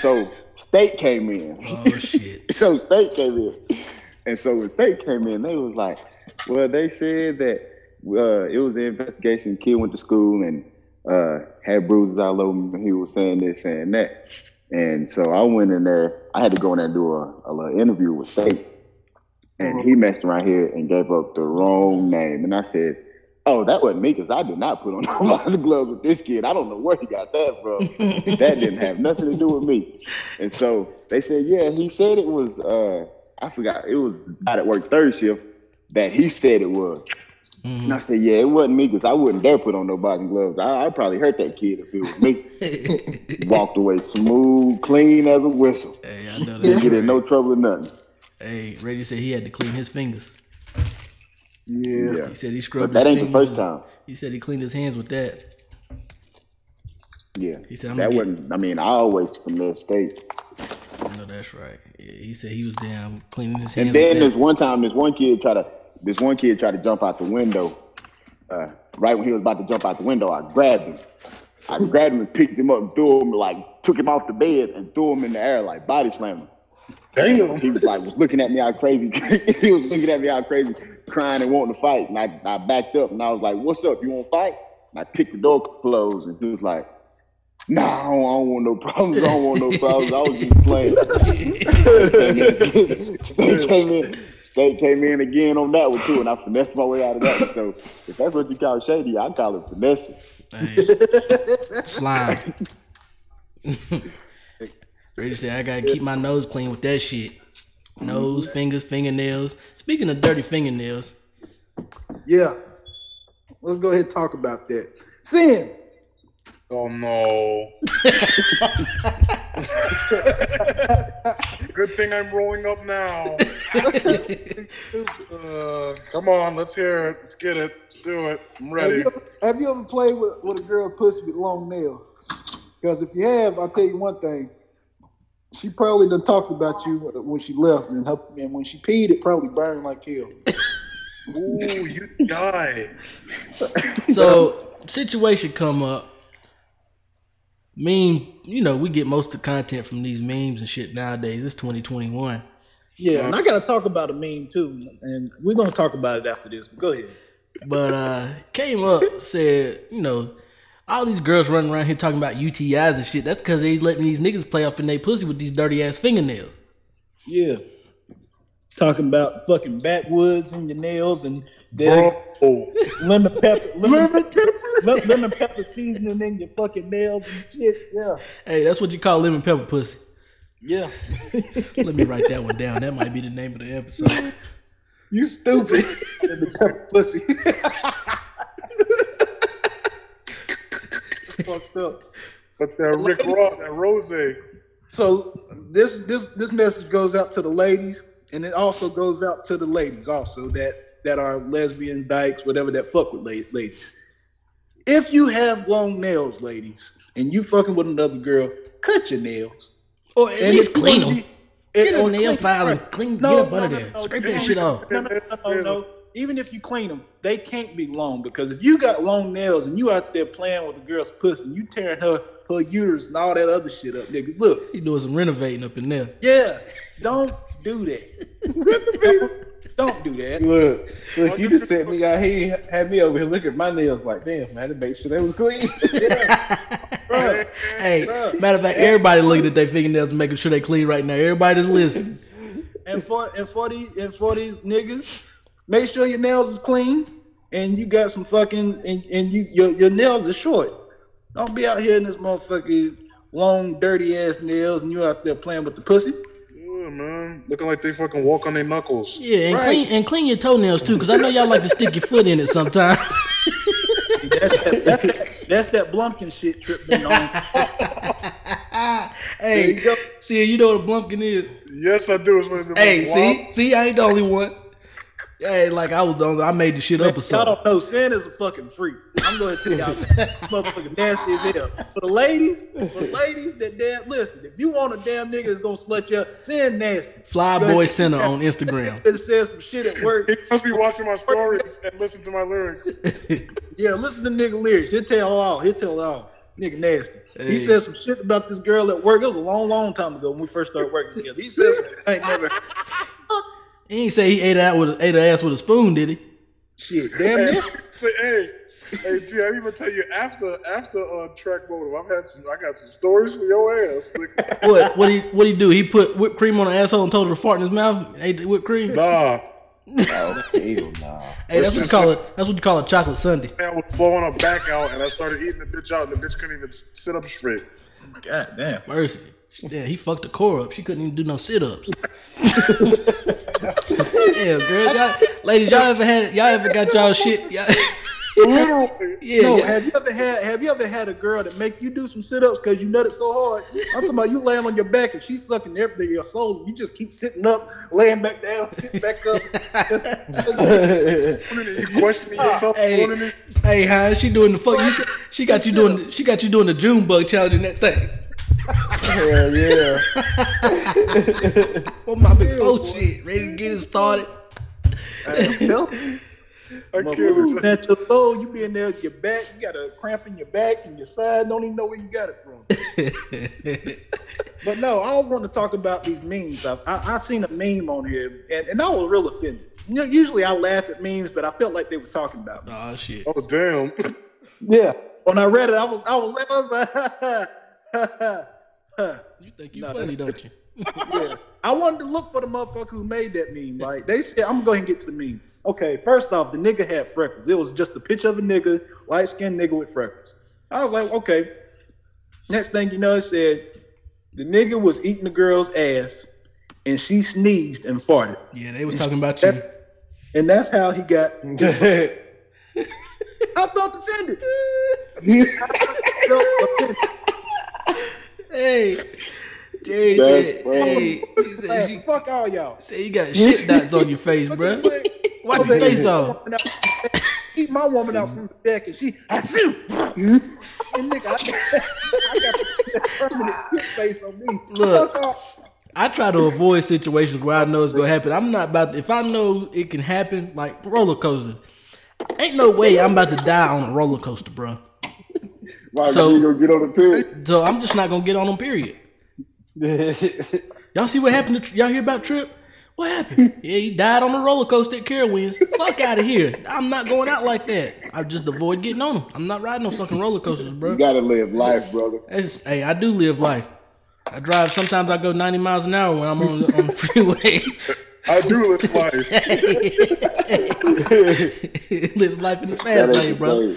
So State came in. Oh, shit. So State came in. And so when State came in, they was like, well, they said that Uh, it was an investigation. Kid went to school and uh, had bruises all over him. He was saying this, saying that. And so I went in there. I had to go in there and do a, a little interview with State. And he messed around here and gave up the wrong name. And I said, oh, that wasn't me because I did not put on nobody's gloves with this kid. I don't know where he got that from. That didn't have nothing to do with me. And so they said, yeah, he said it was, uh, I forgot, it was out at work third shift that he said it was. Mm-hmm. And I said, yeah, it wasn't me because I wouldn't dare put on no boxing gloves. I, I probably hurt that kid if it was me. Walked away smooth, clean as a whistle. Hey, I know that. Didn't get in no trouble or nothing. Hey, Reggie said he had to clean his fingers. Yeah. yeah. He said he scrubbed but his fingers. That ain't the first time. He said he cleaned his hands with that. Yeah. He said, I'm that wasn't, I mean, I always from that state. I know that's right. Yeah, he said he was down cleaning his hands. And then with there's that. one time, this one kid tried to. This one kid tried to jump out the window. Uh, right when he was about to jump out the window, I grabbed him. I grabbed him and picked him up and threw him, like, took him off the bed and threw him in the air, like, body slammed him. Damn. He was, like, was looking at me all crazy. He was looking at me all crazy, crying and wanting to fight. And I, I backed up, and I was like, what's up? You want to fight? And I kicked the door closed, and he was like, nah, I don't, I don't want no problems. I don't want no problems. I was just playing. State came in. State came in again on that one, too, and I finessed my way out of that one. So if that's what you call shady, I call it finessing. Slime. Ready to say, I got to keep my nose clean with that shit. Nose, fingers, fingernails. Speaking of dirty fingernails. Yeah. Let's go ahead and talk about that. Sin. Oh, no. Good thing I'm rolling up now. uh, come on, let's hear it. Let's get it. Let's do it. I'm ready. Have you ever, have you ever played with, with a girl pussy with long nails? Because if you have, I'll tell you one thing. She probably done talked about you when she left, and, her, and when she peed, it probably burned like hell. Ooh, you died. So, situation come up. Meme, you know, we get most of the content from these memes and shit nowadays. It's twenty twenty-one. Yeah, and I got to talk about a meme, too. And we're going to talk about it after this. But go ahead. But uh came up, said, you know, all these girls running around here talking about U T Is and shit. That's because they letting these niggas play up in their pussy with these dirty-ass fingernails. Yeah. Talking about fucking backwoods in your nails and oh. lemon pepper. Lemon pepper. Lemon pepper seasoning in your fucking nails and shit. Yeah. Hey, that's what you call lemon pepper pussy. Yeah. Let me write that one down. That might be the name of the episode. You stupid. Lemon pepper pussy. Fucked up. But that Rick Ross, that Rosé. So this this this message goes out to the ladies, and it also goes out to the ladies also that that are lesbian, dykes, whatever that fuck with ladies. If you have long nails, ladies, and you fucking with another girl, cut your nails. Or at and least clean them. Get a nail file and clean, no, get up no, under no, there. No, Scrape no, that no, shit off. No, no, no, no, no. Even if you clean them, they can't be long, because if you got long nails and you out there playing with the girl's pussy, and you tearing her, her uterus and all that other shit up, nigga. Look. You doing some renovating up in there. Yeah. Don't do that. Don't do that. Look, look, you just sent me out here, had me over here looking at my nails like, damn, I had to make sure they was clean. Bruh, hey, bruh. Matter of fact, everybody looking at their fingernails and making sure they clean right now. Everybody's listening. And for and for these and for these niggas, make sure your nails is clean and you got some fucking and, and you your your nails are short. Don't be out here in this motherfucking long, dirty ass nails and you out there playing with the pussy. Man, looking like they fucking walk on their knuckles. Yeah, and right. clean and clean your toenails too, because I know y'all like to stick your foot in it sometimes. that's, that, that's, that, that's that Blumpkin shit tripping on. Hey, you see, you know what a Blumpkin is? Yes, I do. It's when hey, see, wall. see, I ain't the only one. Hey, like I was the only, I made the shit Man, up or something. I don't know. Sin is a fucking freak. I'm going to tell y'all that motherfucking nasty as hell. For the ladies, for the ladies that damn, listen, if you want a damn nigga that's going to slut you up, Sin nasty. Flyboy Sin on Instagram. It says some shit at work. He must be watching my stories and listen to my lyrics. Yeah, listen to nigga lyrics. He'll tell all. He'll tell all. Nigga nasty. Hey. He said some shit about this girl at work. It was a long, long time ago when we first started working together. He said something I ain't never He ain't say he ate out with ate her ass with a spoon, did he? Shit, damn it. Say, hey, hey, G, I even tell you after after uh, track motive, I've had some, I got some stories for your ass. Like, what? What he? What he do? He put whipped cream on her asshole and told her to fart in his mouth. And ate the whipped cream. Nah. Oh, ew, nah. Hey, that's what you call it. That's what you call a chocolate sundae. I was blowing her back out, and I started eating the bitch out, and the bitch couldn't even sit up straight. God damn, mercy. Yeah, he fucked the core up. She couldn't even do no sit-ups. Yeah, girl, y'all, ladies, y'all ever had y'all ever got y'all shit? Y'all, literally. Yeah, no, yeah. Have you ever had Have you ever had a girl that make you do some sit-ups because you nutted so hard? I'm talking about you laying on your back and she's sucking everything in your soul. You just keep sitting up, laying back down, sitting back up. You questioning yourself. Hey, hey, Hines, she doing the fuck? You, she got you doing. She got you doing the June bug challenge and that thing. Hell yeah. Well, my big old shit. Ready to get it started. I I can't at your soul, you be in there with your back, you got a cramp in your back and your side, don't even know where you got it from. But no, I don't want to talk about these memes. I, I, I seen a meme on here, and, and I was real offended. You know, usually I laugh at memes, but I felt like they were talking about me. Oh, shit. Oh, damn. Yeah. When I read it, I was, I was, I was like, ha, ha. You think you nah, funny, don't you? Yeah. I wanted to look for the motherfucker who made that meme. Like they said, I'm gonna go ahead and get to the meme. Okay, first off, the nigga had freckles. It was just a picture of a nigga, light skinned nigga with freckles. I was like, okay. Next thing you know, it said the nigga was eating the girl's ass and she sneezed and farted. Yeah, they was and talking about that, you. And that's how he got I felt offended. I felt offended. Hey, Jerry said, hey, he said, she, fuck all y'all. Say you got shit dots on your face, bro. Wipe your face off. Keep my woman out from the back, and she, I shoot. And nigga, I, I got a permanent shit face on me. Look, I try to avoid situations where I know it's gonna happen. I'm not about to, if I know it can happen, like roller coasters. Ain't no way I'm about to die on a roller coaster, bro. Wow, so, you gonna get on the period? So I'm just not gonna get on them. Period. Y'all see what happened to y'all hear about Tripp? What happened? Yeah, he died on the roller coaster at Carowinds. Fuck out of here! I'm not going out like that. I just avoid getting on them. I'm not riding no fucking roller coasters, bro. You gotta live life, brother. It's, hey, I do live life. I drive. Sometimes I go ninety miles an hour when I'm on, on the freeway. I do live life. Live life in the fast lane, brother.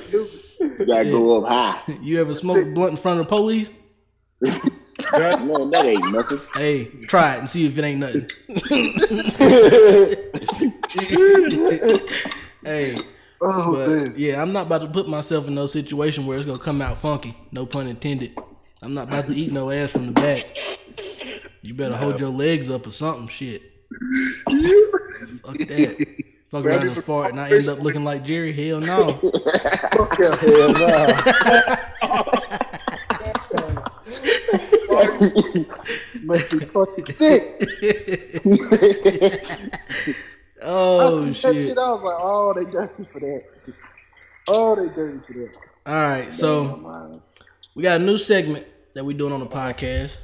You gotta yeah. go up high. You ever smoke a blunt in front of the police? No, that ain't nothing. Hey, try it and see if it ain't nothing. Hey, oh, but, man. Yeah, I'm not about to put myself in no situation where it's gonna come out funky. No pun intended. I'm not about to eat no ass from the back. You better no. hold your legs up or something, shit. Fuck that. Fuck around and fart and I end up looking like Jerry. Hell no. Fuck yeah, hell no. Must be fucking sick. Oh, I shit. shit. I was like, oh, they dirty me for that. Oh, they dirty me for that. All right, damn, so we got a new segment that we're doing on the podcast.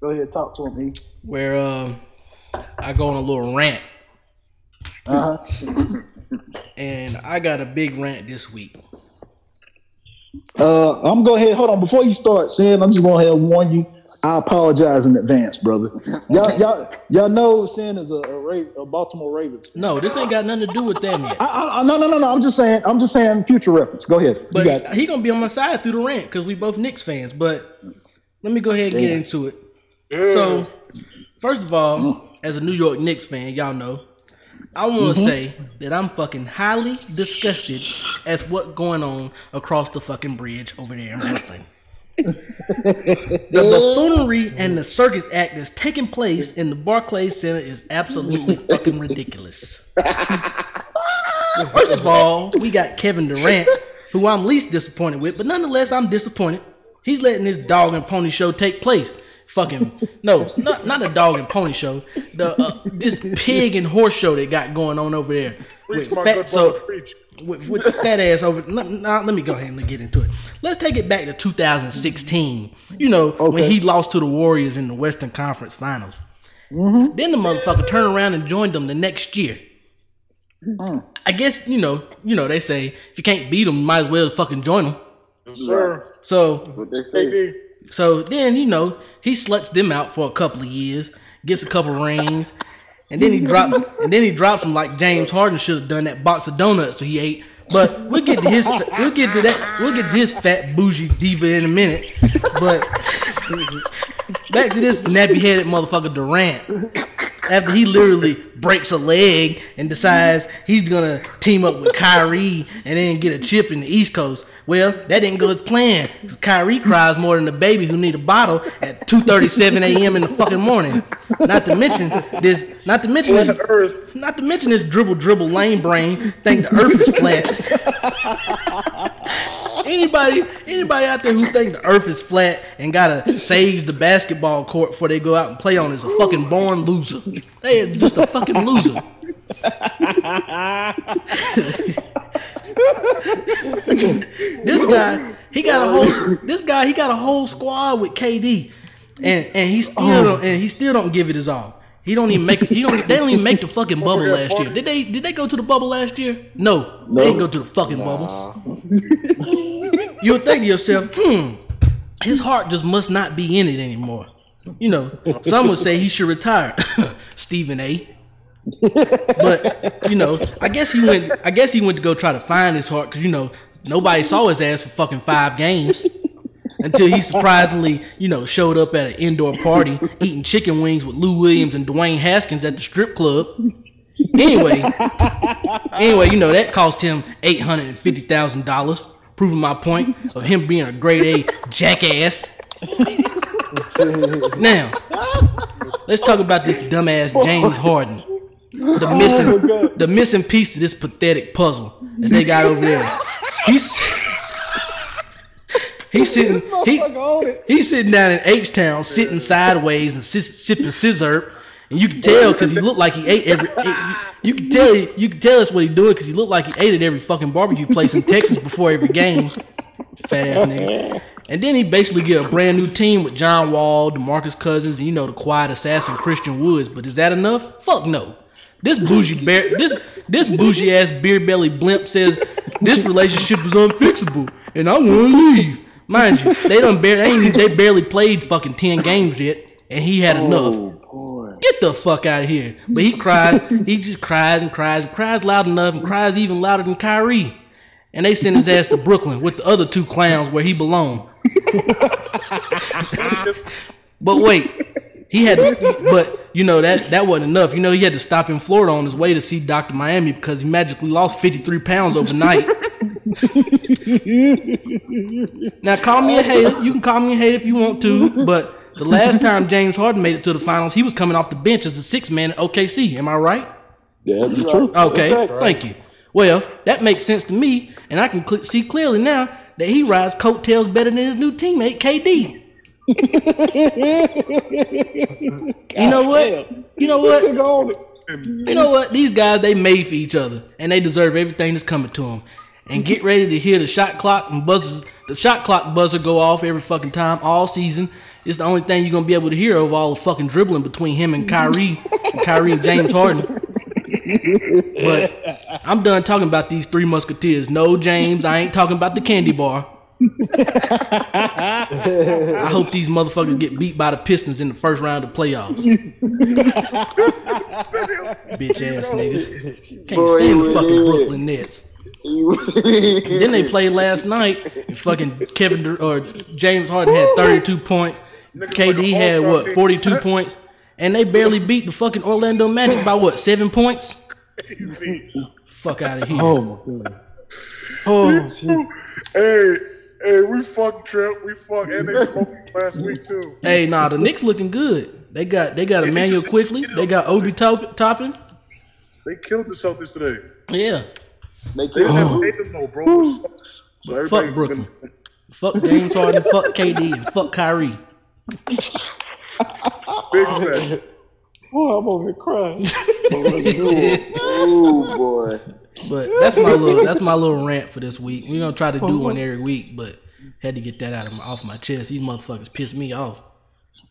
Go ahead, talk to me. Where um, I go on a little rant. Uh-huh. And I got a big rant this week. Uh, I'm going to hold on. Before you start, Sin, I'm just going to warn you. I apologize in advance, brother. Y'all y'all, y'all know Sin is a, a, Raven, a Baltimore Ravens. No, this ain't got nothing to do with them yet. I, I, I, no, no, no, no. I'm just saying I'm just saying future reference. Go ahead. But he, he going to be on my side through the rant because we both Knicks fans. But let me go ahead and Damn. get into it. Yeah. So, first of all, mm. as a New York Knicks fan, y'all know, I want to mm-hmm. say that I'm fucking highly disgusted as what's going on across the fucking bridge over there in Brooklyn. The buffoonery and the circus act that's taking place in the Barclays Center is absolutely fucking ridiculous. First of all, we got Kevin Durant, who I'm least disappointed with, but nonetheless, I'm disappointed. He's letting this dog and pony show take place. Fucking no, not not a dog and pony show. The uh, this pig and horse show they got going on over there with fat, so with, with the fat ass over. Nah, nah, let me go ahead and get into it. Let's take it back to two thousand sixteen. You know okay. when he lost to the Warriors in the Western Conference Finals. Mm-hmm. Then the motherfucker turned around and joined them the next year. Mm. I guess you know you know they say if you can't beat them, you might as well fucking join them. Sure. So what they say. They So then, you know, he sluts them out for a couple of years, gets a couple rings, and then he drops and then he drops them like James Harden should have done that box of donuts he ate. But we'll get to his we'll get to that we'll get to his fat bougie diva in a minute. But back to this nappy headed motherfucker Durant. After he literally breaks a leg and decides he's gonna team up with Kyrie and then get a chip in the East Coast. Well, that didn't go as planned. Cause Kyrie cries more than a baby who need a bottle at two thirty-seven a.m. in the fucking morning. Not to mention this. Not to mention this. Earth. Not to mention this dribble dribble lame brain think the Earth is flat. anybody, anybody out there who think the Earth is flat and gotta sage the basketball court before they go out and play on is a fucking born loser. They is just a fucking loser. This guy, he got a whole. This guy, he got a whole squad with K D, and and he still oh. don't, and he still don't give it his all. He don't even make. He don't. They don't even make the fucking bubble last year. Did they? Did they go to the bubble last year? No, no. They didn't go to the fucking nah. bubble. You'll think to yourself, hmm, his heart just must not be in it anymore. You know, some would say he should retire. Stephen A. But you know, I guess he went. I guess he went to go try to find his heart because you know nobody saw his ass for fucking five games until he surprisingly, you know, showed up at an indoor party eating chicken wings with Lou Williams and Dwayne Haskins at the strip club. Anyway, anyway, you know that cost him eight hundred and fifty thousand dollars, proving my point of him being a grade A jackass. Now, let's talk about this dumbass James Harden. The missing, oh the missing piece to this pathetic puzzle that they got over there. He's he's sitting, he, he's sitting down in H Town, sitting sideways and sis, sipping scissor, and you can tell because he looked like he ate every. Ate, you can tell you can tell us what he doing because he looked like he ate at every fucking barbecue place in Texas before every game. Fat ass nigga. And then he basically get a brand new team with John Wall, DeMarcus Cousins, and you know the quiet assassin Christian Woods. But is that enough? Fuck no. This bougie bear, this this bougie ass beer belly blimp says this relationship is unfixable, and I want to leave. Mind you, they done barely they, ain't, they barely played fucking ten games yet, and he had enough. Oh, boy. Get the fuck out of here! But he cries, he just cries and cries and cries loud enough, and cries even louder than Kyrie. And they send his ass to Brooklyn with the other two clowns where he belonged. But wait. He had, to, but you know that that wasn't enough. You know he had to stop in Florida on his way to see Doctor Miami because he magically lost fifty-three pounds overnight. Now call me a hater. You can call me a hater if you want to. But the last time James Harden made it to the finals, he was coming off the bench as the sixth man at O K C. Am I right? Yeah, that's true. Okay, that's right. Thank you. Well, that makes sense to me, and I can cl- see clearly now that he rides coattails better than his new teammate K D. You know what? Damn. You know what? You know what? These guys, they made for each other, and they deserve everything that's coming to them. And get ready to hear the shot clock and buzzers, the shot clock buzzer go off every fucking time all season. It's the only thing you're gonna be able to hear over all the fucking dribbling between him and Kyrie, and Kyrie and James Harden. But I'm done talking about these three musketeers. No, James, I ain't talking about the candy bar. I hope these motherfuckers get beat by the Pistons in the first round of playoffs. Bitch ass niggas. Can't Boy, stand the fucking Brooklyn Nets. Then they played last night and fucking Kevin or James Harden had thirty-two points. K D had what, forty-two points? And they barely beat the fucking Orlando Magic by what, seven points? Crazy. Fuck out of here. Oh my god. Oh shit. Hey, hey, we fucked Trip. We fucked and they smoked last week too. Hey, nah, the Knicks looking good. They got they got yeah, Emmanuel they quickly. They, they got Obi Toppin. They killed the Celtics today. Yeah. They killed oh. them though, bro. Sucks. So fuck Brooklyn. Been... Fuck James Harden, fuck K D, and fuck Kyrie. Big oh, boy, I'm over here crying. Oh boy! But that's my little that's my little rant for this week. We're gonna try to do one every week, but had to get that out of my, off my chest. These motherfuckers pissed me off.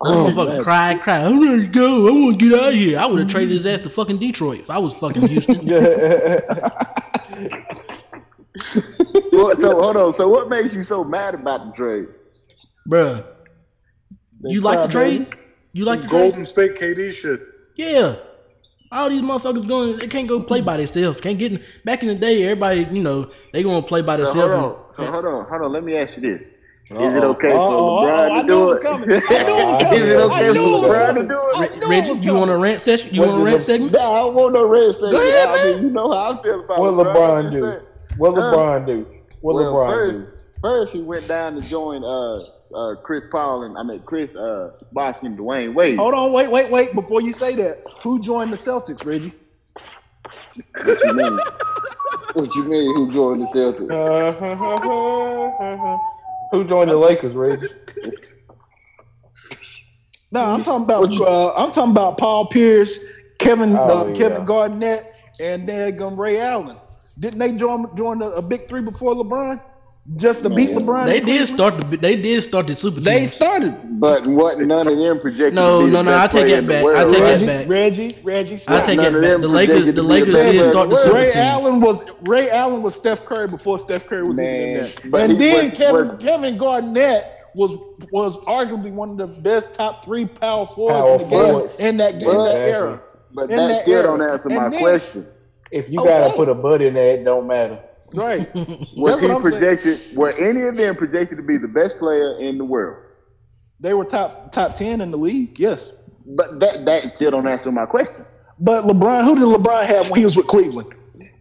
Oh, motherfucker cry, cry. I'm ready to go. I want to get out of here. I would have traded his ass to fucking Detroit if I was fucking Houston. Well, so hold on. So what makes you so mad about the trade, bruh? You like the trade? You Some like the Golden trade? State K D shit. Yeah. All these motherfuckers going, they can't go play by themselves. Can't get in. Back in the day, everybody, you know, they going to play by so themselves. Hold on. So and, hold on. Hold on. Let me ask you this. Uh-oh. Is it okay for LeBron to do it? Is it okay for LeBron to do it? Reggie, you want a rant session? You what want a rant Le- segment? No, I don't want no rant segment. Ahead, I mean, you know how I feel about what LeBron. LeBron do? What LeBron uh, do? What well, LeBron first, do? First, he went down to join uh, uh, Chris Paul and I mean Chris uh, Bosh and Dwayne Wade. Hold on, wait, wait, wait! Before you say that, who joined the Celtics, Reggie? What you mean? What you mean? Who joined the Celtics? Uh, who joined the Lakers, Reggie? No, I'm talking about uh, I'm talking about Paul Pierce, Kevin oh, uh, yeah. Kevin Garnett, and then um, Ray Allen. Didn't they join join a, a big three before LeBron? Just to Man. beat LeBron. They did start the. They did start the super team. They started, but what? None of them projected. No, to be no, no. I take that back. World, I take Reggie, that back. Reggie, Reggie. I take that back. The Lakers. The Lakers did start the super Ray team. Ray Allen was Ray Allen was Steph Curry before Steph Curry was Man. in there. And then was, Kevin was, Kevin Garnett was was arguably one of the best top three power forwards in, forwards. in that game, but, in that era. But in that, that still era. don't answer and my then, question. If you okay. gotta put a butt in there, it don't matter. Right. Was That's he projected? Saying. Were any of them projected to be the best player in the world? They were top top ten in the league. Yes, but that that still don't answer my question. But LeBron, who did LeBron have when he was with Cleveland?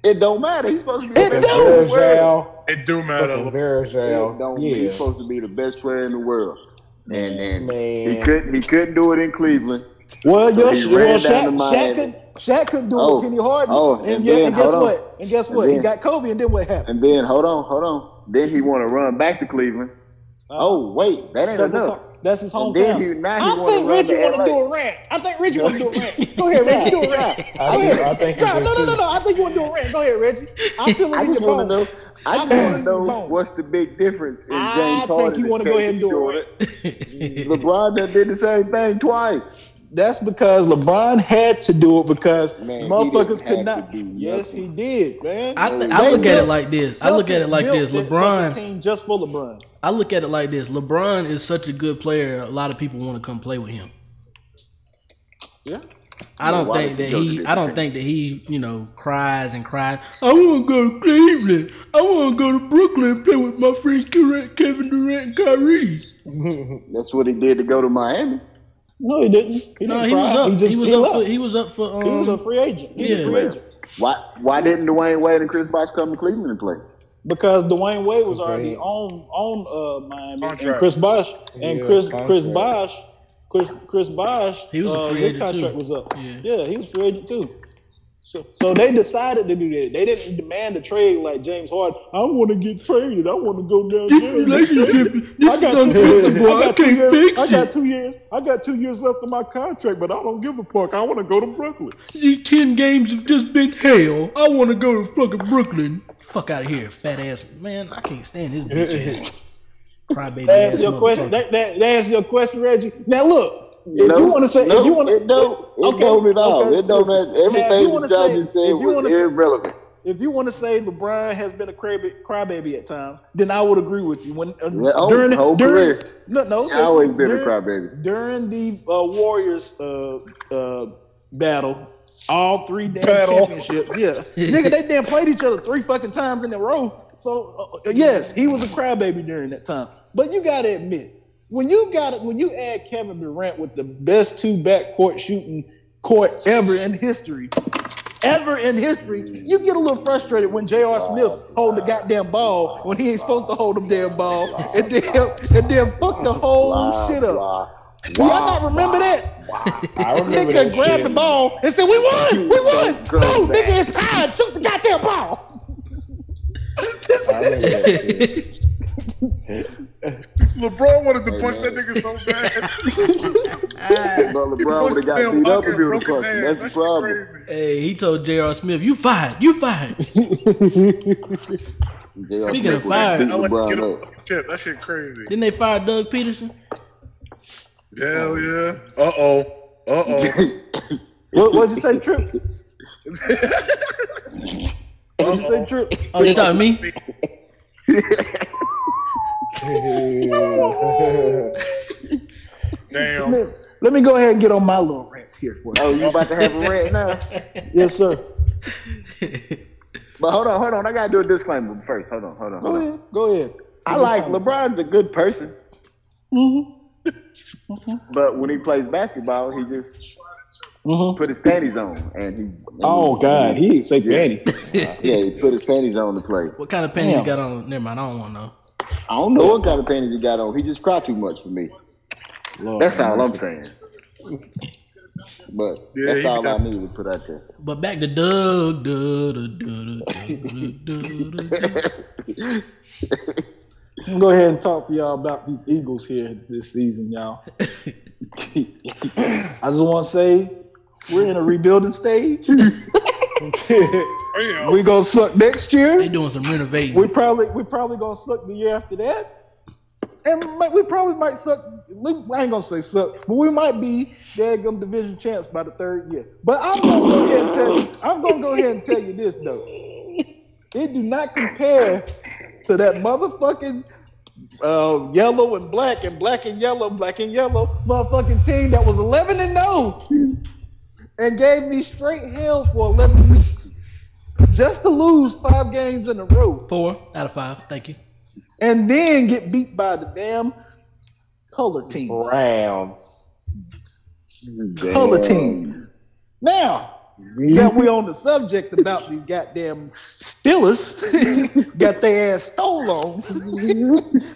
It don't matter. He's supposed to be. It the don't. World. It do matter. It don't. Yeah. He's supposed to be the best player in the world, and and Man. he couldn't he couldn't do it in Cleveland. Well, so your well, Shaq, Shaq could Shaq could do oh, it with Kenny Harden, oh, and, and, then, yeah, and guess on. what? And guess what? And then, he got Kobe, and then what happened? And then hold on, hold on. Then he want to run back to Cleveland. Oh, oh wait, that ain't that's enough. His, that's his hometown. He, now he I think Reggie want to do a rant. I think Reggie want to do a rant. Go ahead, Reggie, do a rant. Go ahead. I think no, no, no, no, no. I think you want to do a rant. Go ahead, Reggie. I'm feeling I just want to know. I just want to know what's the big difference in James Harden. I think you want to go ahead and do it. LeBron that did the same thing twice. That's because LeBron had to do it because man, motherfuckers could not. Yes, he did, man. I, th- I look at it like this. I look at it like this. LeBron team just for LeBron. I look at it like this. LeBron is such a good player. A lot of people want to come play with him. Yeah. I don't well, think that he. I don't thing? think that he. You know, cries and cries. I want to go to Cleveland. I want to go to Brooklyn and play with my friend Kevin Durant and Kyrie. That's what he did to go to Miami. No, he didn't. He no, didn't he, was he, just, he was up. He was up for. He was up for. Um, he was a free agent. He yeah. was a free agent. Why? Why didn't Dwayne Wade and Chris Bosh come to Cleveland and play? Because Dwayne Wade was okay. already on on uh, Miami contract. and Chris Bosh and yeah, Chris contract. Chris Bosh Chris Chris Bosh. He was a free uh, agent his contract too. was up. Yeah. yeah, he was free agent too. So, so they decided to do that. They didn't demand a trade like James Harden. I want to get traded. I want to go down this there. Relationship, this I got, is I got I can't years, fix I got two years. I got two years left of my contract, but I don't give a fuck. I want to go to Brooklyn. These ten games have just been hell. I want to go to fucking Brooklyn. Fuck out of here, fat ass man. I can't stand his bitch ass. Crybaby ass. Your question. That, that, that's your question, Reggie. Now look. If no, you want to say, no, if you want to, it don't, it okay, don't at all. Okay, it don't listen, matter. Everything the judges said was irrelevant. If you want to say LeBron has been a crybaby, crybaby at times, then I would agree with you. When uh, yeah, oh, during the whole during, career, no, no, listen, always been during, a crybaby. During the uh, Warriors uh, uh, battle, all three damn battle. championships, yeah, nigga, they damn played each other three fucking times in a row. So uh, yes, he was a crybaby during that time. But you gotta admit. When you got it, when you add Kevin Durant with the best two backcourt shooting court ever in history, ever in history, you get a little frustrated when J R. Smith hold the goddamn ball when he ain't supposed to hold the damn ball, and then and then fuck the whole shit up. Wow, y'all not remember wow, that? Wow. I remember nigga that grabbed shit. The ball and said, "We won, we won." No, nigga, it's time. Took the goddamn ball. I remember that shit. LeBron wanted to hey, punch man. that nigga so bad. Bro, LeBron would have got beat up if he would have punched him. That's the problem. Hey, he told J R. Smith, "You fired, you fired." Speaking of fired, I wouldn't get a fucking tip. That shit crazy. Didn't they fire Doug Pederson? Hell yeah. Uh oh. Uh oh. What what'd you say, Trip? What'd you say, Trip? Oh, you talking me? Damn. Let, let me go ahead and get on my little rant here for you. Oh, you about to have a rant now? Yes, sir. But hold on, hold on. I gotta do a disclaimer first. Hold on, hold on. Go hold ahead. On. Go ahead. I like LeBron's a good person. Mm-hmm. Mm-hmm. But when he plays basketball, he just mm-hmm. put his panties on, and he. And oh God, he didn't say yeah. panties. Yeah, he put his panties on to play. What kind of panties Damn. he got on? Never mind. I don't want to know. I don't know what kind of panties he got on. He just cried too much for me. Lord, that's all I'm saying. But yeah, that's all got... I need to put out there. But back to Doug. I'm gonna go ahead and talk to y'all about these Eagles here this season, y'all. I just want to say we're in a rebuilding stage. We gonna suck next year. They doing some renovating. We probably we probably gonna suck the year after that, and we probably might suck. I ain't gonna say suck, but we might be dadgum division champs by the third year. But I'm gonna go ahead and tell you. I'm gonna go ahead and tell you this though. It do not compare to that motherfucking uh, yellow and black and black and yellow, black and yellow motherfucking team that was eleven and oh. And gave me straight hell for eleven weeks just to lose five games in a row. Four out of five. Thank you. And then get beat by the damn color team. Browns. Color team. Now, that we're on the subject about these goddamn Steelers, got their ass stole on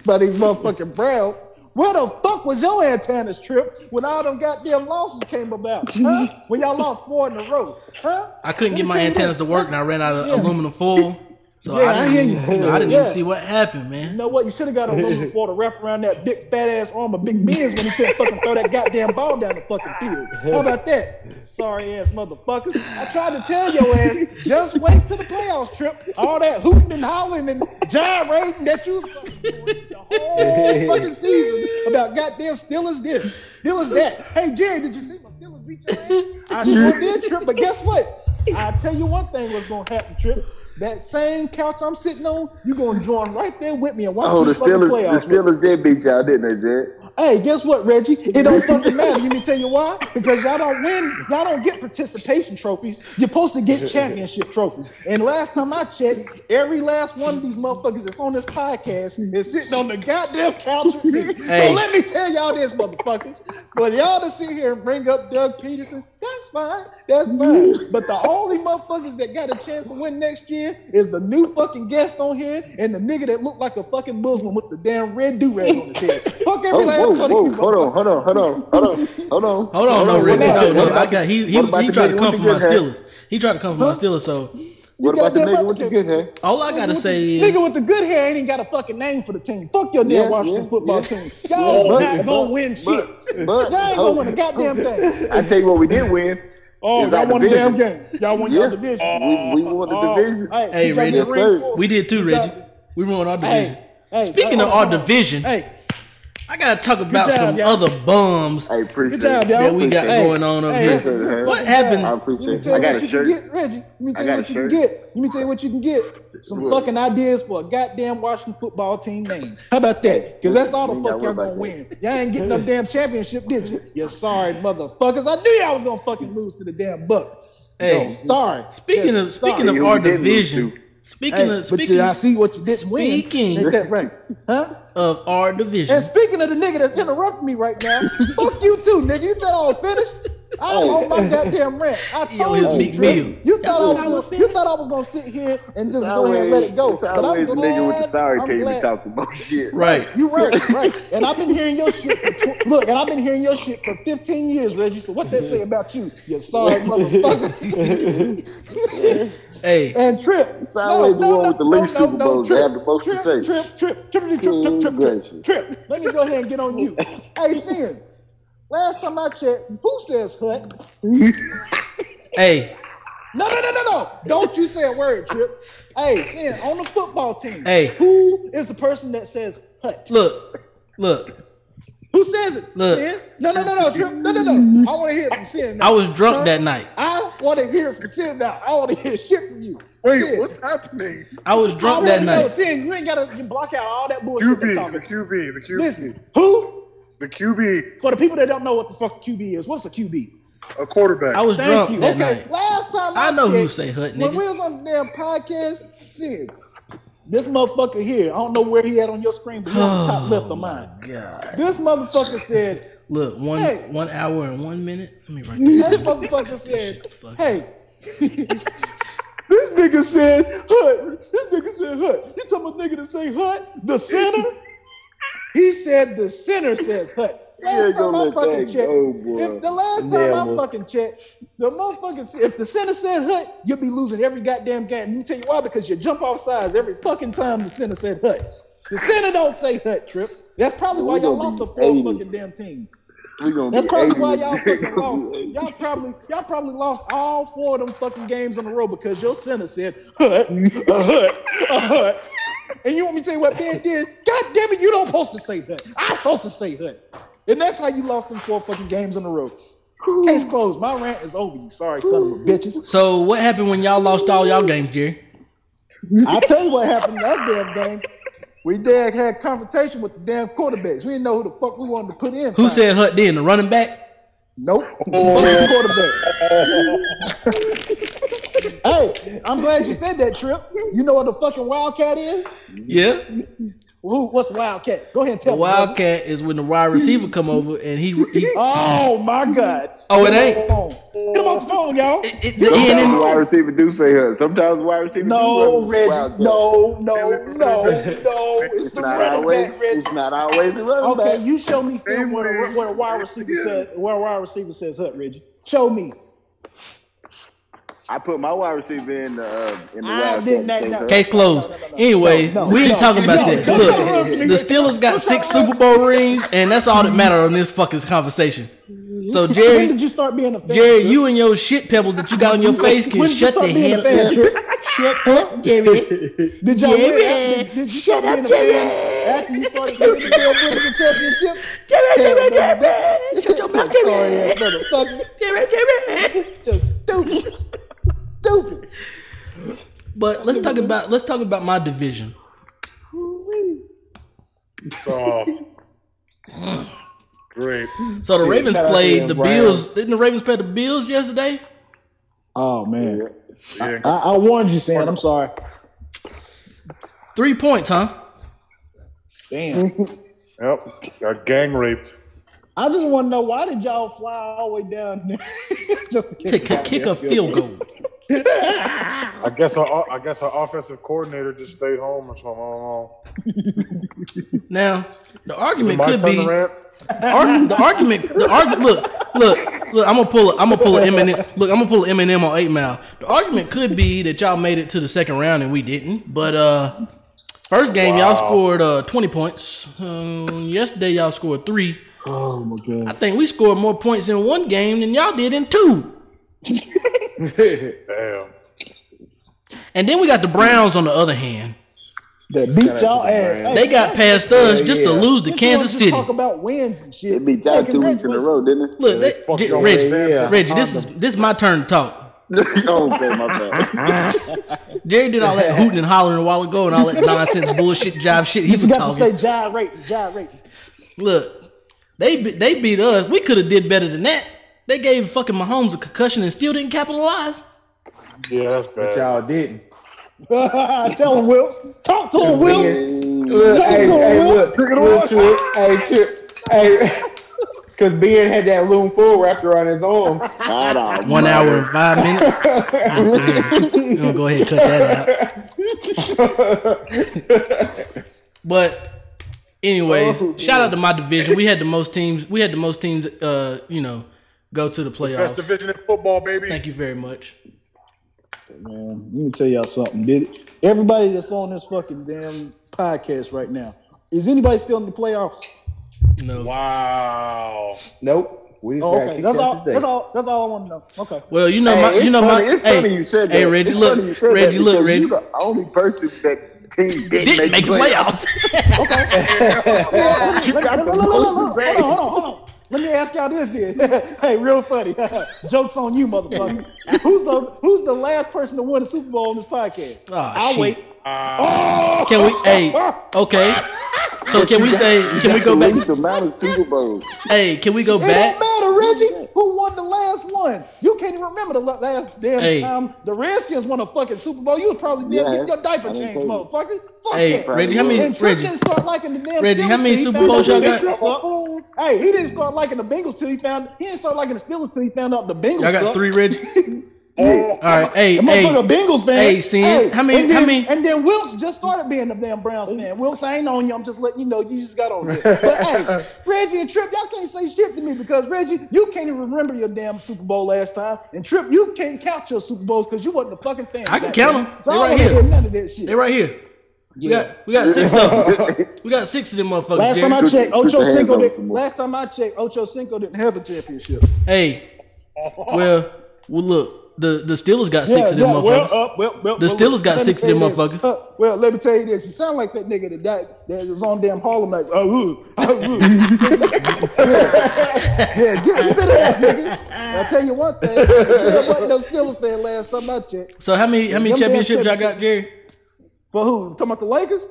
by these motherfucking Browns. Where the fuck was your antennas, Trip, when all them goddamn losses came about? Huh? When y'all lost four in a row? Huh? I couldn't get my antennas to work, and I ran out of yeah. aluminum foil. So yeah, I didn't, I even, you know, I didn't yeah. even see what happened, man. You know what? You should have got aluminum foil to wrap around that big, fat-ass arm of Big Ben's when he couldn't fucking throw that goddamn ball down the fucking field. How about that? Sorry-ass motherfuckers. I tried to tell your ass, just wait till the playoffs, Trip. All that hooting and hollering and gyrating that you was fucking doing the whole fucking season about goddamn Steelers this, Steelers that. Hey, Jerry, did you see my Steelers beat your ass? I sure did, Trip, but guess what? I tell you one thing was going to happen, Trip. That same couch I'm sitting on, you gonna join right there with me and watch oh, the Steelers. Playoffs, the Steelers did beat y'all, didn't they, Jed? Hey, guess what, Reggie? It don't fucking matter. Let me tell you why. Because y'all don't win. Y'all don't get participation trophies. You're supposed to get championship trophies. And last time I checked, every last one of these motherfuckers that's on this podcast is sitting on the goddamn couch with me. Hey. So let me tell y'all this, motherfuckers. For y'all to sit here and bring up Doug Pederson, that's that's fine, that's fine. But the only motherfuckers that got a chance to win next year is the new fucking guest on here and the nigga that looked like a fucking Muslim with the damn red do-rag on his head. Fuck every oh, last whoa, one whoa, of you. Hold on, hold on, hold on, hold on, hold on. Hold on, no, Rick, no, no, I got, he, he, he tried to come for my Steelers. He tried to come for my Steelers, so. What about the nigga with the good hair? All I gotta say is, nigga with the good hair ain't even got a fucking name for the team. Fuck your damn Washington football team. Y'all not gonna win shit. Y'all ain't gonna win a goddamn thing. I tell you what, we did win. Oh, y'all won the damn game. Y'all won your division. We won the division. Hey, Reggie, we did too, Reggie. We won our division. Speaking of our division, I gotta talk about job, some y'all. other bums I appreciate that y'all. we got hey, going on up hey, here. What happened? I appreciate it. I got a shirt. Get, Reggie, let me tell you what you can get. Let me tell you what you can get. Some what? fucking ideas for a goddamn Washington football team name. How about that? Because that's all the fuck y'all gonna win. Y'all ain't getting no damn championship, did you? You sorry motherfuckers. I knew y'all was gonna fucking lose to the damn buck. Hey, no, sorry. Speaking yes, of speaking sorry. of our division. Speaking hey, of speaking, but I see what you did win. Ain't that right? Huh? Of our division. And speaking of the nigga that's interrupting me right now, fuck you too, nigga. You thought I was finished? I was on my goddamn rant. I told Yo, you, Dress. You thought I was. You thought I was gonna sit here and just go ahead and let it go. It's but I'm glad, the nigga with the sorry team that talk about shit. Right. You right, right. And I've been hearing your shit. For tw- Look, and I've been hearing your shit for fifteen years, Reggie. So what that say about you? You sorry motherfucker. Hey. And Trip. It's always no, the no, one no, with the least no, Super Bowls. No, no, they have the most to say. Trip, Trip, Trip, Trip, Trip, Trip, Trip, Trip, Trip. Let me go ahead and get on you. Hey, Sin. Last time I checked, who says cut? Hey. No, no, no, no, no. Don't you say a word, Trip. Hey, Sin, on the football team, hey, who is the person that says cut? Look, look. Who says it? Look. Sin? No, no, no, no, Trip. No, no, no. I want to hear from Sin now. I was drunk Trip. that night. I want to hear from Sin now. I want to hear shit from you. Wait, Sin. What's happening? I was drunk I that night. Know, Sin, you ain't got to block out all that bullshit. Q B, the Q B, the Q B. Listen, who? The Q B. For the people that don't know what the fuck Q B is, what's a Q B? A quarterback. I was Thank drunk you. that okay. night. Last time I, I know said, who say hut, nigga. When we was on the damn podcast, shit, this motherfucker here, I don't know where he at on your screen, but he's on the top left of mine. God. This motherfucker said, look, one hey, one hour and one minute. Let me write that. This motherfucker said, hey, this nigga said hut. This nigga said hut. You talking about nigga that say hut? The center? He said the center says hut. Last time I fucking checked, go, if the last time yeah, I fucking checked, the motherfucking if the center said hut, you'll be losing every goddamn game. Let me tell you why, because you jump off sides every fucking time the center said hut. The center don't say hut, Trip. That's probably why y'all lost the full fucking damn team. That's probably why y'all fucking lost. Y'all probably y'all probably lost all four of them fucking games in a row because your center said hut, a hut, a hut. And you want me to tell you what Ben did? God damn it, you don't supposed to say that. I'm supposed to say that. And that's how you lost them four fucking games in a row. Case closed. My rant is over, you sorry son of a bitches. So what happened when y'all lost all y'all games, Jerry? I'll tell you what happened that damn game. We damn had a confrontation with the damn quarterbacks. We didn't know who the fuck we wanted to put in. Who finally. said Hutt then? The running back? Nope. Oh. Quarterback. Hey, I'm glad you said that, Trip. You know what the fucking Wildcat is? Yeah. Who? What's Wildcat? Go ahead and tell me. Wildcat is when the wide receiver come over and he... he oh, my God. Oh, it ain't. Get him off the phone, y'all. It, it, Sometimes the wide receiver do say hurt. Sometimes the wide receiver no, do say hurt. No, no, no, no. It's the running back, Reggie. It's not always the running back. Okay, you show me film where, where a wide receiver yeah. says, where a wide receiver says hurt, Reggie. Show me. I put my wide receiver in the uh, in the I did not know. Case closed. No, no, no, no. Anyways, no, no, we ain't no, talking no, about no, that. No, Look, no, no, the Steelers got no, six no, Super Bowl rings, and that's all that matters on this fucking conversation. So Jerry, when did you start being a fan, Jerry, you and your shit pebbles that you got on your face can shut the hell up. Shut up, Jerry. Did y'all Jerry. Did, did you shut up, Jerry? After you started winning the championship, Jerry, Jerry, Jerry, shut your mouth, Jerry. Jerry, Jerry, just stupid. Stupid. But let's talk about let's talk about my division. So, great. So the Dude, Ravens played the Bills. Browns. Didn't the Ravens play the Bills yesterday? Oh man, yeah. I, I, I warned you, Sam. I'm sorry. Three points, huh? Damn. Yep, got gang raped. I just want to know, why did y'all fly all the way down there just to kick, to kick a field goal? I guess our, I guess our offensive coordinator just stayed home or something. I don't know. Now the argument could be the, arg, the argument. The arg, look, look, look. I'm gonna pull. A, I'm gonna pull an Eminem. Look, I'm gonna pull an Eminem on Eight Mile. The argument could be that y'all made it to the second round and we didn't. But uh, first game wow. y'all scored uh, twenty points. Um, yesterday y'all scored three. Oh my god! I think we scored more points in one game than y'all did in two. Damn. And then we got the Browns on the other hand. They beat y'all ass. Hey, they got past us yeah, just yeah. to lose to this Kansas City. Talk about wins and shit. They beat y'all two weeks in a row, didn't it? Look, yeah, they, they Reggie, yeah. Reggie, this is this is my turn to talk. Oh, okay, my bad. Jerry did all that hooting and hollering a while ago and all that nonsense, bullshit, jive shit. He was talking. You got to say jive rate, jive rate. Look, they they beat us. We could have did better than that. They gave fucking Mahomes a concussion and still didn't capitalize. Yeah, that's bad. But y'all didn't. Tell him, Wilkes. Talk to him, Wilkes. Talk hey, to hey, him, Wilkes. Trick it on. Trip. Hey, Trip. Hey, because Ben had that loom full wrapped around his arm. One mind. hour and five minutes. You're going to go ahead and cut that out. But anyways, oh, shout out to my division. We had the most teams. We had the most teams, uh, you know, go to the playoffs. Best division in football, baby. Thank you very much. Man, let me tell y'all something. Did everybody that's on this fucking damn podcast right now, is anybody still in the playoffs? No. Wow. Nope. We oh, okay. That's all, that's all. That's all I want to know. Okay. Well, you know, hey, my, you know, funny, my. It's hey, funny you said that. Hey, Reggie, it's look, Reggie, Reggie look, Reggie. You're the only person that. Didn't, didn't make the playoffs. playoffs. Okay. Well, you got the most to say. Hold on, hold on. Let me ask y'all this then. Hey, real funny. Joke's on you, motherfuckers. Who's the Who's the last person to win a Super Bowl on this podcast? Oh, I'll shit. wait. Uh, oh! Can we? Hey, okay. So can we say? Can we go back? The amount of Super Bowls. Hey, can we go back? It don't matter, Reggie. Who won the last one? You can't even remember the last damn hey. time the Redskins won a fucking Super Bowl. You was probably yeah. getting your diaper changed, motherfucker. Fuck hey, that. Reggie, how many? And Reggie, didn't start liking the damn Reggie, Steelers how many Super Bowls y'all got? Hey, he didn't start liking the Bengals till he found. He didn't start liking the Steelers till he found out the Bengals. I got sucked. three, Reggie. Yeah. All right, hey, hey, Bengals fan. hey, Sin. Hey. How many? And then, how many? And then Wilkes just started being the damn Browns fan. Wilkes, I ain't on you. I'm just letting you know you just got on it. But hey, Reggie and Tripp, y'all can't say shit to me because Reggie, you can't even remember your damn Super Bowl last time, and Tripp, you can't count your Super Bowls because you wasn't a fucking fan. I can count them. So They're I don't right here. None of that shit. They're right here. Yeah, we got, we got six of them. We got six of them motherfuckers. Last Jerry. time I checked, Ocho Cinco didn't. Last time I checked, Ocho Cinco didn't have a championship. Hey, well, well, look. The the Steelers got six yeah, of them yeah, motherfuckers. Well, uh, well, well, the Steelers well, got six of them motherfuckers. Uh, well, let me tell you this. You sound like that nigga that died, that was on damn Harlem night. Oh, oh, oh. yeah, yeah, get rid of that nigga. I'll tell you one thing. There wasn't no Steelers fan last time I checked. So how many how many championships y'all got, Jerry? For who? Talking about the Lakers? Oh,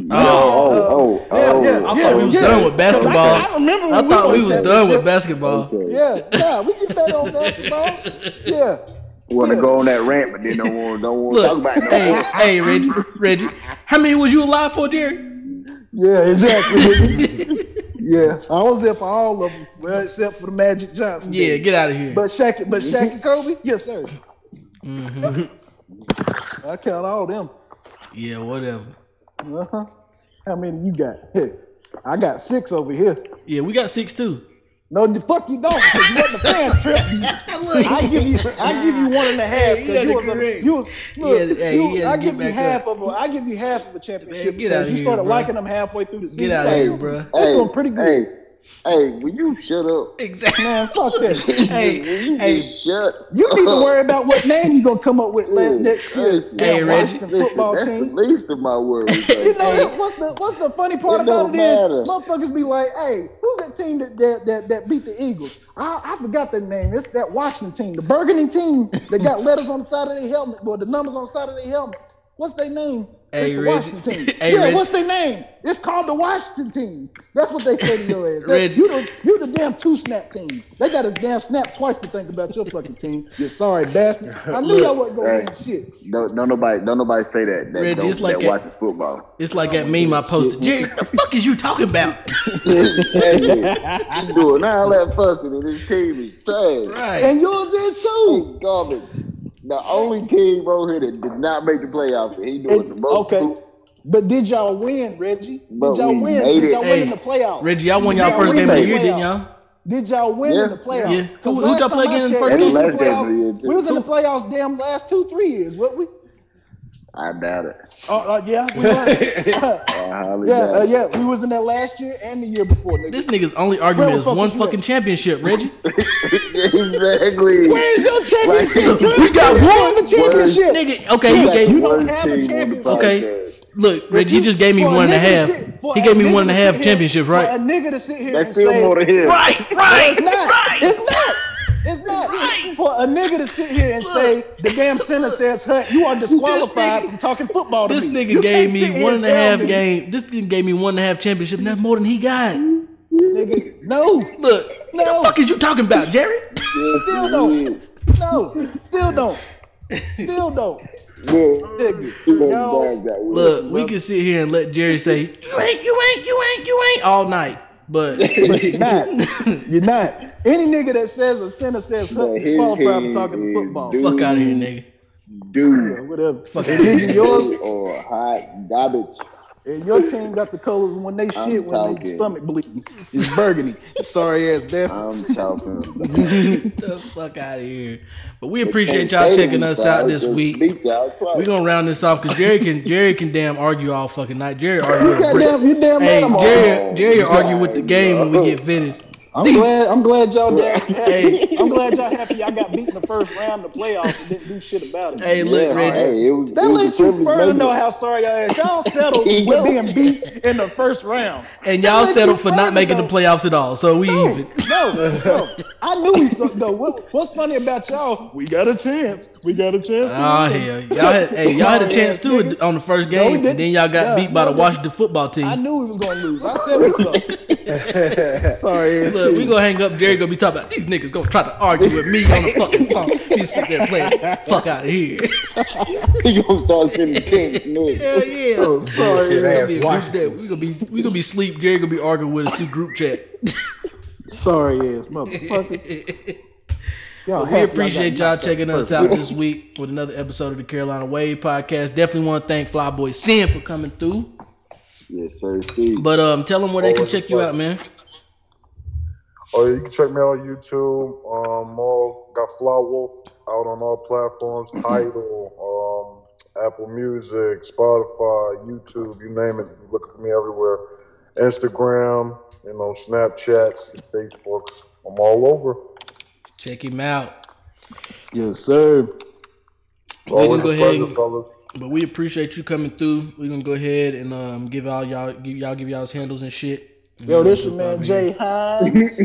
yeah, oh, oh, oh. Yeah, yeah, I yeah, thought we was yeah. done with basketball. I, I, remember I thought we, we was done with basketball. Okay. Yeah, yeah, we get back on basketball. Yeah. Want to yeah. go on that rant, but then don't want don't want to talk about it. Hey, hey, Reggie, Reggie, how many was you alive for, Jerry? Yeah, exactly. Yeah, I was there for all of them, well, except for the Magic Johnson. Yeah, dude. Get out of here. But Shaq, but Shaq mm-hmm. and Kobe, yes sir. Mm-hmm. I count all them. Yeah, whatever. Uh huh. How many you got? I got six over here. Yeah, we got six too. No, the fuck you don't. You wasn't a fan, Trip. I give you, I give you one and a half. Hey, you, was a, you was, look, had, hey, you, I give you half up. of a, I give you half of a championship. Man, get out of you here, started bro. liking them halfway through the season. Get out of hey, here, bro. That's hey, doing pretty good. Hey. Hey, will you shut up? Exactly. Man, fuck that. Hey, will you hey, just shut up? You need to worry about what name you gonna come up with last next year. Hey, Reggie, that's the least of my worries. Like, you know hey, what's the what's the funny part about it is motherfuckers be like, hey, who's that team that that that, that beat the Eagles? I, I forgot that name. It's that Washington team, the burgundy team that got letters on the side of their helmet, or the numbers on the side of their helmet. What's their name? Hey, it's the Reggie. Washington team. Hey, yeah, Reggie. What's their name? It's called the Washington team. That's what they say to your ass. They, you the you the damn two snap team. They got a damn snap twice to think about your fucking team. You sorry bastard. I knew y'all wasn't gonna win shit. Don't, don't nobody don't nobody say that. that Reggie, it's like that at, watching football. It's like that meme I posted. Jerry, what the fuck is you talking about? You doing all that fussing and this team is trash. Right. And yours is too. It's garbage. The only team over here that did not make the playoffs, he doing it, the most. Okay, food. But did y'all win, Reggie? Did y'all win? Did y'all win in the playoffs? Reggie, y'all won y'all first game of the year, didn't y'all? Did y'all win in the playoffs? Yeah. Who y'all play again in the first game? We was in the playoffs damn last two, three years, wasn't we? I doubt it. Oh, uh, yeah, we were. uh, yeah, uh, yeah, we was in that last year and the year before. Nigga. This nigga's only argument is one fucking championship, Reggie. Exactly. Where's your championship? Like, we got one championship. Nigga, okay, yeah, you gave you don't have a championship. Okay, look, Reggie, you just gave me one and a half. He gave me one and a half championships, right? A nigga to sit here and say, right, right, it's not, it's not. It's not right. For a nigga to sit here and say the damn center says, "Huh, you are disqualified nigga, from talking football." To this me. Nigga you gave me one and a half me. Game. This nigga gave me one and a half championship. And that's more than he got. Nigga, no. Look, no. What the fuck is you talking about, Jerry? Still don't. No, still don't. Still don't. Yeah. Nigga, yo. Look, we can sit here and let Jerry say, "You ain't, you ain't, you ain't, you ain't," all night. But, but you're not. You're not. Any nigga that says a sinner says hook is qualified for talking football. Dude, fuck out of here, nigga. Dude. Yeah, whatever. Fuck out of here. Yours or hot garbage. And your team got the colors when they I'm shit talking. When their stomach bleeding. It's burgundy. Sorry ass bastard. I'm talking. Get the fuck out of here. But we appreciate y'all checking us out this week. We're gonna round this off because Jerry can Jerry can damn argue all fucking night. Jerry argue. You damn hey, animal. Jerry Jerry argue with the game when we get finished. I'm Dude. glad I'm glad y'all there. Hey. I'm glad y'all happy y'all got beat in the first round of the playoffs and didn't do shit about it. Hey, look, yeah, Reggie. Hey, it was, that lets you further know how sorry y'all is. Y'all settled with being beat in the first round. And y'all settled for not making though. the playoffs at all. So we no, even. No, no. I knew we sucked though. What, what's funny about y'all? We got a chance. We got a chance. Oh, yeah. Y'all had, hey, y'all had a chance too nigga. on the first game. No, and then y'all got yeah, beat by no, the Washington football team. I knew we was going to lose. I said we sucked. Sorry, look, we gonna hang up. Jerry gonna be talking about these niggas gonna try to argue with me on the fucking phone. He sit there playing fuck out of here. He gonna start sending things. Hell yeah! Oh, sorry, we gonna, we gonna be we gonna be sleep. Jerry gonna be arguing with us through group chat. Sorry, ass motherfuckers. Y'all we appreciate y'all, y'all checking us out this week with another episode of the Carolina Wave Podcast. Definitely want to thank Flyboy Sin for coming through. Yes, sir. Steve. But um, tell them where Always they can check fun. you out, man. Oh, you can check me out on YouTube. Um, all got Fly Wolf out on all platforms, Tidal, um, Apple Music, Spotify, YouTube, you name it. You look for me everywhere. Instagram, you know, Snapchats, Facebooks. I'm all over. Check him out. Yes, sir. It's always a pleasure, fellas. But we appreciate you coming through. We're gonna go ahead and um, give all y'all give y'all give y'all's handles and shit. Yo, this your man Jay Hines.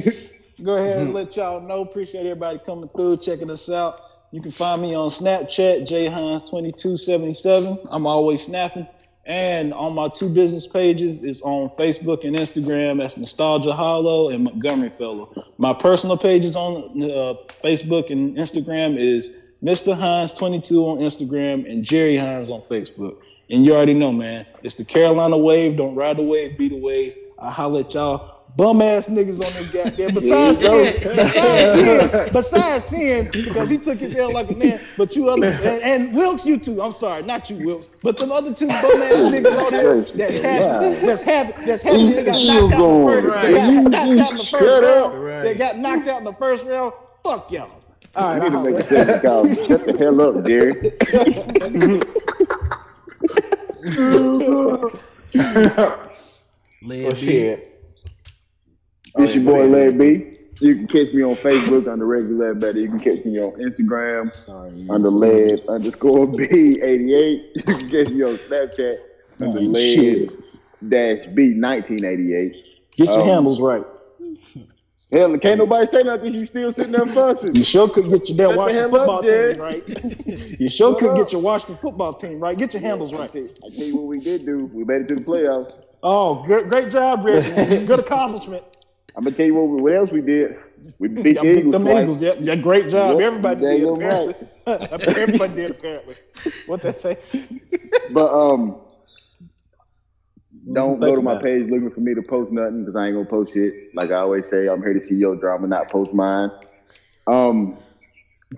Go ahead and let y'all know. Appreciate everybody coming through, checking us out. You can find me on Snapchat, Jay Hines twenty-two seventy-seven. I'm always snapping. And on my two business pages, it's on Facebook and Instagram. That's Nostalgia Hollow and Montgomery Fellow. My personal pages on uh, Facebook and Instagram is Mister Hines twenty-two on Instagram and Jerry Hines on Facebook. And you already know, man. It's the Carolina Wave. Don't ride the wave, be the wave. I holler at y'all bum ass niggas on this goddamn. Besides besides, besides Sin, because he took his L like a man. But you other and, and Wilkes, you two. I'm sorry, not you Wilkes, but them other two bum ass niggas on there that's happy, that's happy, that's happy. They got knocked out in the first round. They got knocked out in the first round. They got knocked out in the first round. Fuck y'all. All right, I need to make a second call. Shut the hell up, Jerry. Led oh, B. Oh, it's your boy Led B. You can catch me on Facebook under regular Led Better. You can catch me on Instagram Sorry, under Led underscore B eighty-eight. You can catch me on Snapchat under oh, Led dash B nineteen eighty-eight. Get your um, handles right. Hell, can't nobody say nothing because you still sitting there fussing. You sure could get your damn Washington football up, team right. You sure could get your Washington football team right. Get your handles right. I tell you what we did do. We made it to the playoffs. Oh, good, great job, Rich. Good accomplishment. I'm going to tell you what, what else we did. We beat the Eagles. Them Eagles, yeah, yeah, great job. Yep, everybody did, apparently. Right. Everybody did, apparently. What'd that say? But um, don't go to my page looking for me to post nothing because I ain't going to post shit. Like I always say, I'm here to see your drama, not post mine. Um,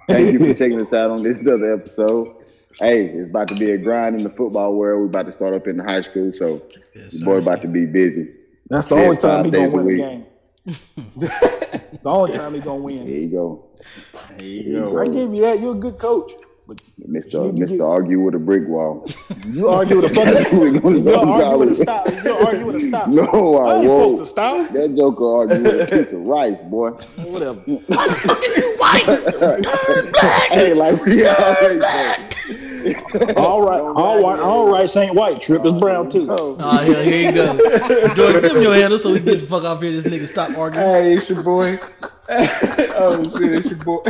Thank you for checking us out on this other episode. Hey, it's about to be a grind in the football world. We're about to start up in high school, so yes, the boy's about to be busy. That's the only time he's going to win the game. The only time he's going to win. There you go. There you go. I give you that. You're a good coach. But Mister Mister Get... Argue with a brick wall. You argue with a fucking brick wall. You'll argue with a stop. You'll argue with a stop. No, I won't. I ain't supposed to stop. That joker argue with a piece of rice, boy. Whatever. Why the fuck are you white? Turn back. Hey, like we always say. all right, all white, all right, Saint White. Trip is brown too. Oh, uh, here, here you go. Jordan, give him your handle so we get the fuck off here. This nigga stop arguing. Hey, it's your boy. Oh shit, it's your boy.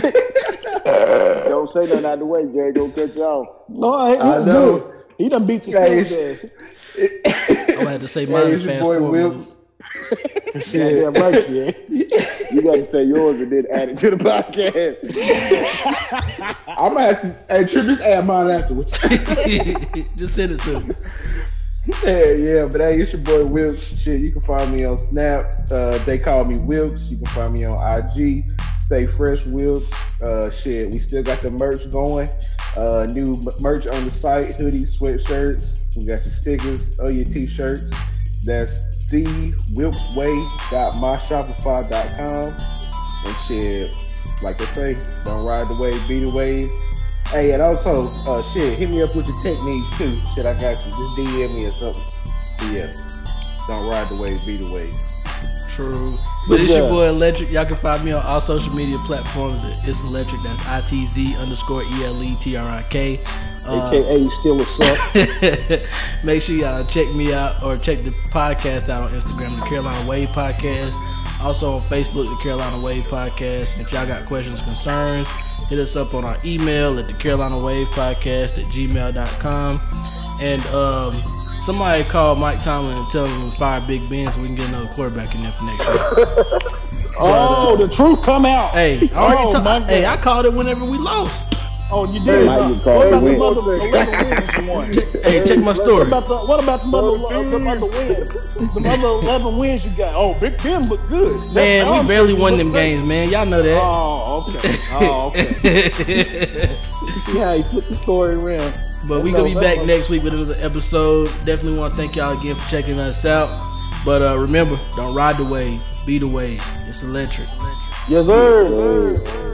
Don't say nothing out of the way, Jerry. Don't cut you off. No, I ain't. Let's do it. He done beat the stage. I'm gonna have to say mine hey, fast forward. Yeah, yeah, right, yeah. You gotta say yours and then add it to the podcast. I'm gonna have to hey, Trip, just add mine afterwards. Just send it to me. Yeah, yeah, but hey, it's your boy Wilkes. Shit, you can find me on Snap. Uh, they call me Wilkes. You can find me on I G. Stay fresh, Wilkes. Uh, shit, we still got the merch going. Uh, new merch on the site: hoodies, sweatshirts. We got your stickers, oh your t-shirts. That's the wilks way dot my shopify dot com. And shit, like I say, don't ride the wave, be the wave. Hey, and also, uh, shit, hit me up with your techniques too. Shit, I got you. Just D M me or something. Yeah, don't ride the wave, be the wave. True. But it's your boy Electric. Y'all can find me on all social media platforms. It's Electric. That's I T Z underscore E L E T R I K. Uh, A K A still a suck. Make sure y'all check me out or check the podcast out on Instagram, The Carolina Wave Podcast. Also on Facebook, The Carolina Wave Podcast. If y'all got questions, concerns, hit us up on our email at the carolina wave podcast at gmail dot com. And um, somebody called Mike Tomlin and tell him to fire Big Ben so we can get another quarterback in there for next year. Oh, the truth come out. Hey, I already oh, ta- hey, I called it whenever we lost. Oh, you did. Hey, uh, you what about the mother wins? Check, hey, check my story. What about the, what about the mother the mother wins? The mother eleven wins you got. Oh, Big Ben looked good. Man, we barely won them games, man. Y'all know that. Oh, okay. Oh, okay. See how he flipped the story around. But we gonna be back next week with another episode. Definitely want to thank y'all again for checking us out. But uh, remember, don't ride the wave, be the wave. It's electric. Yes, sir. Yes, sir.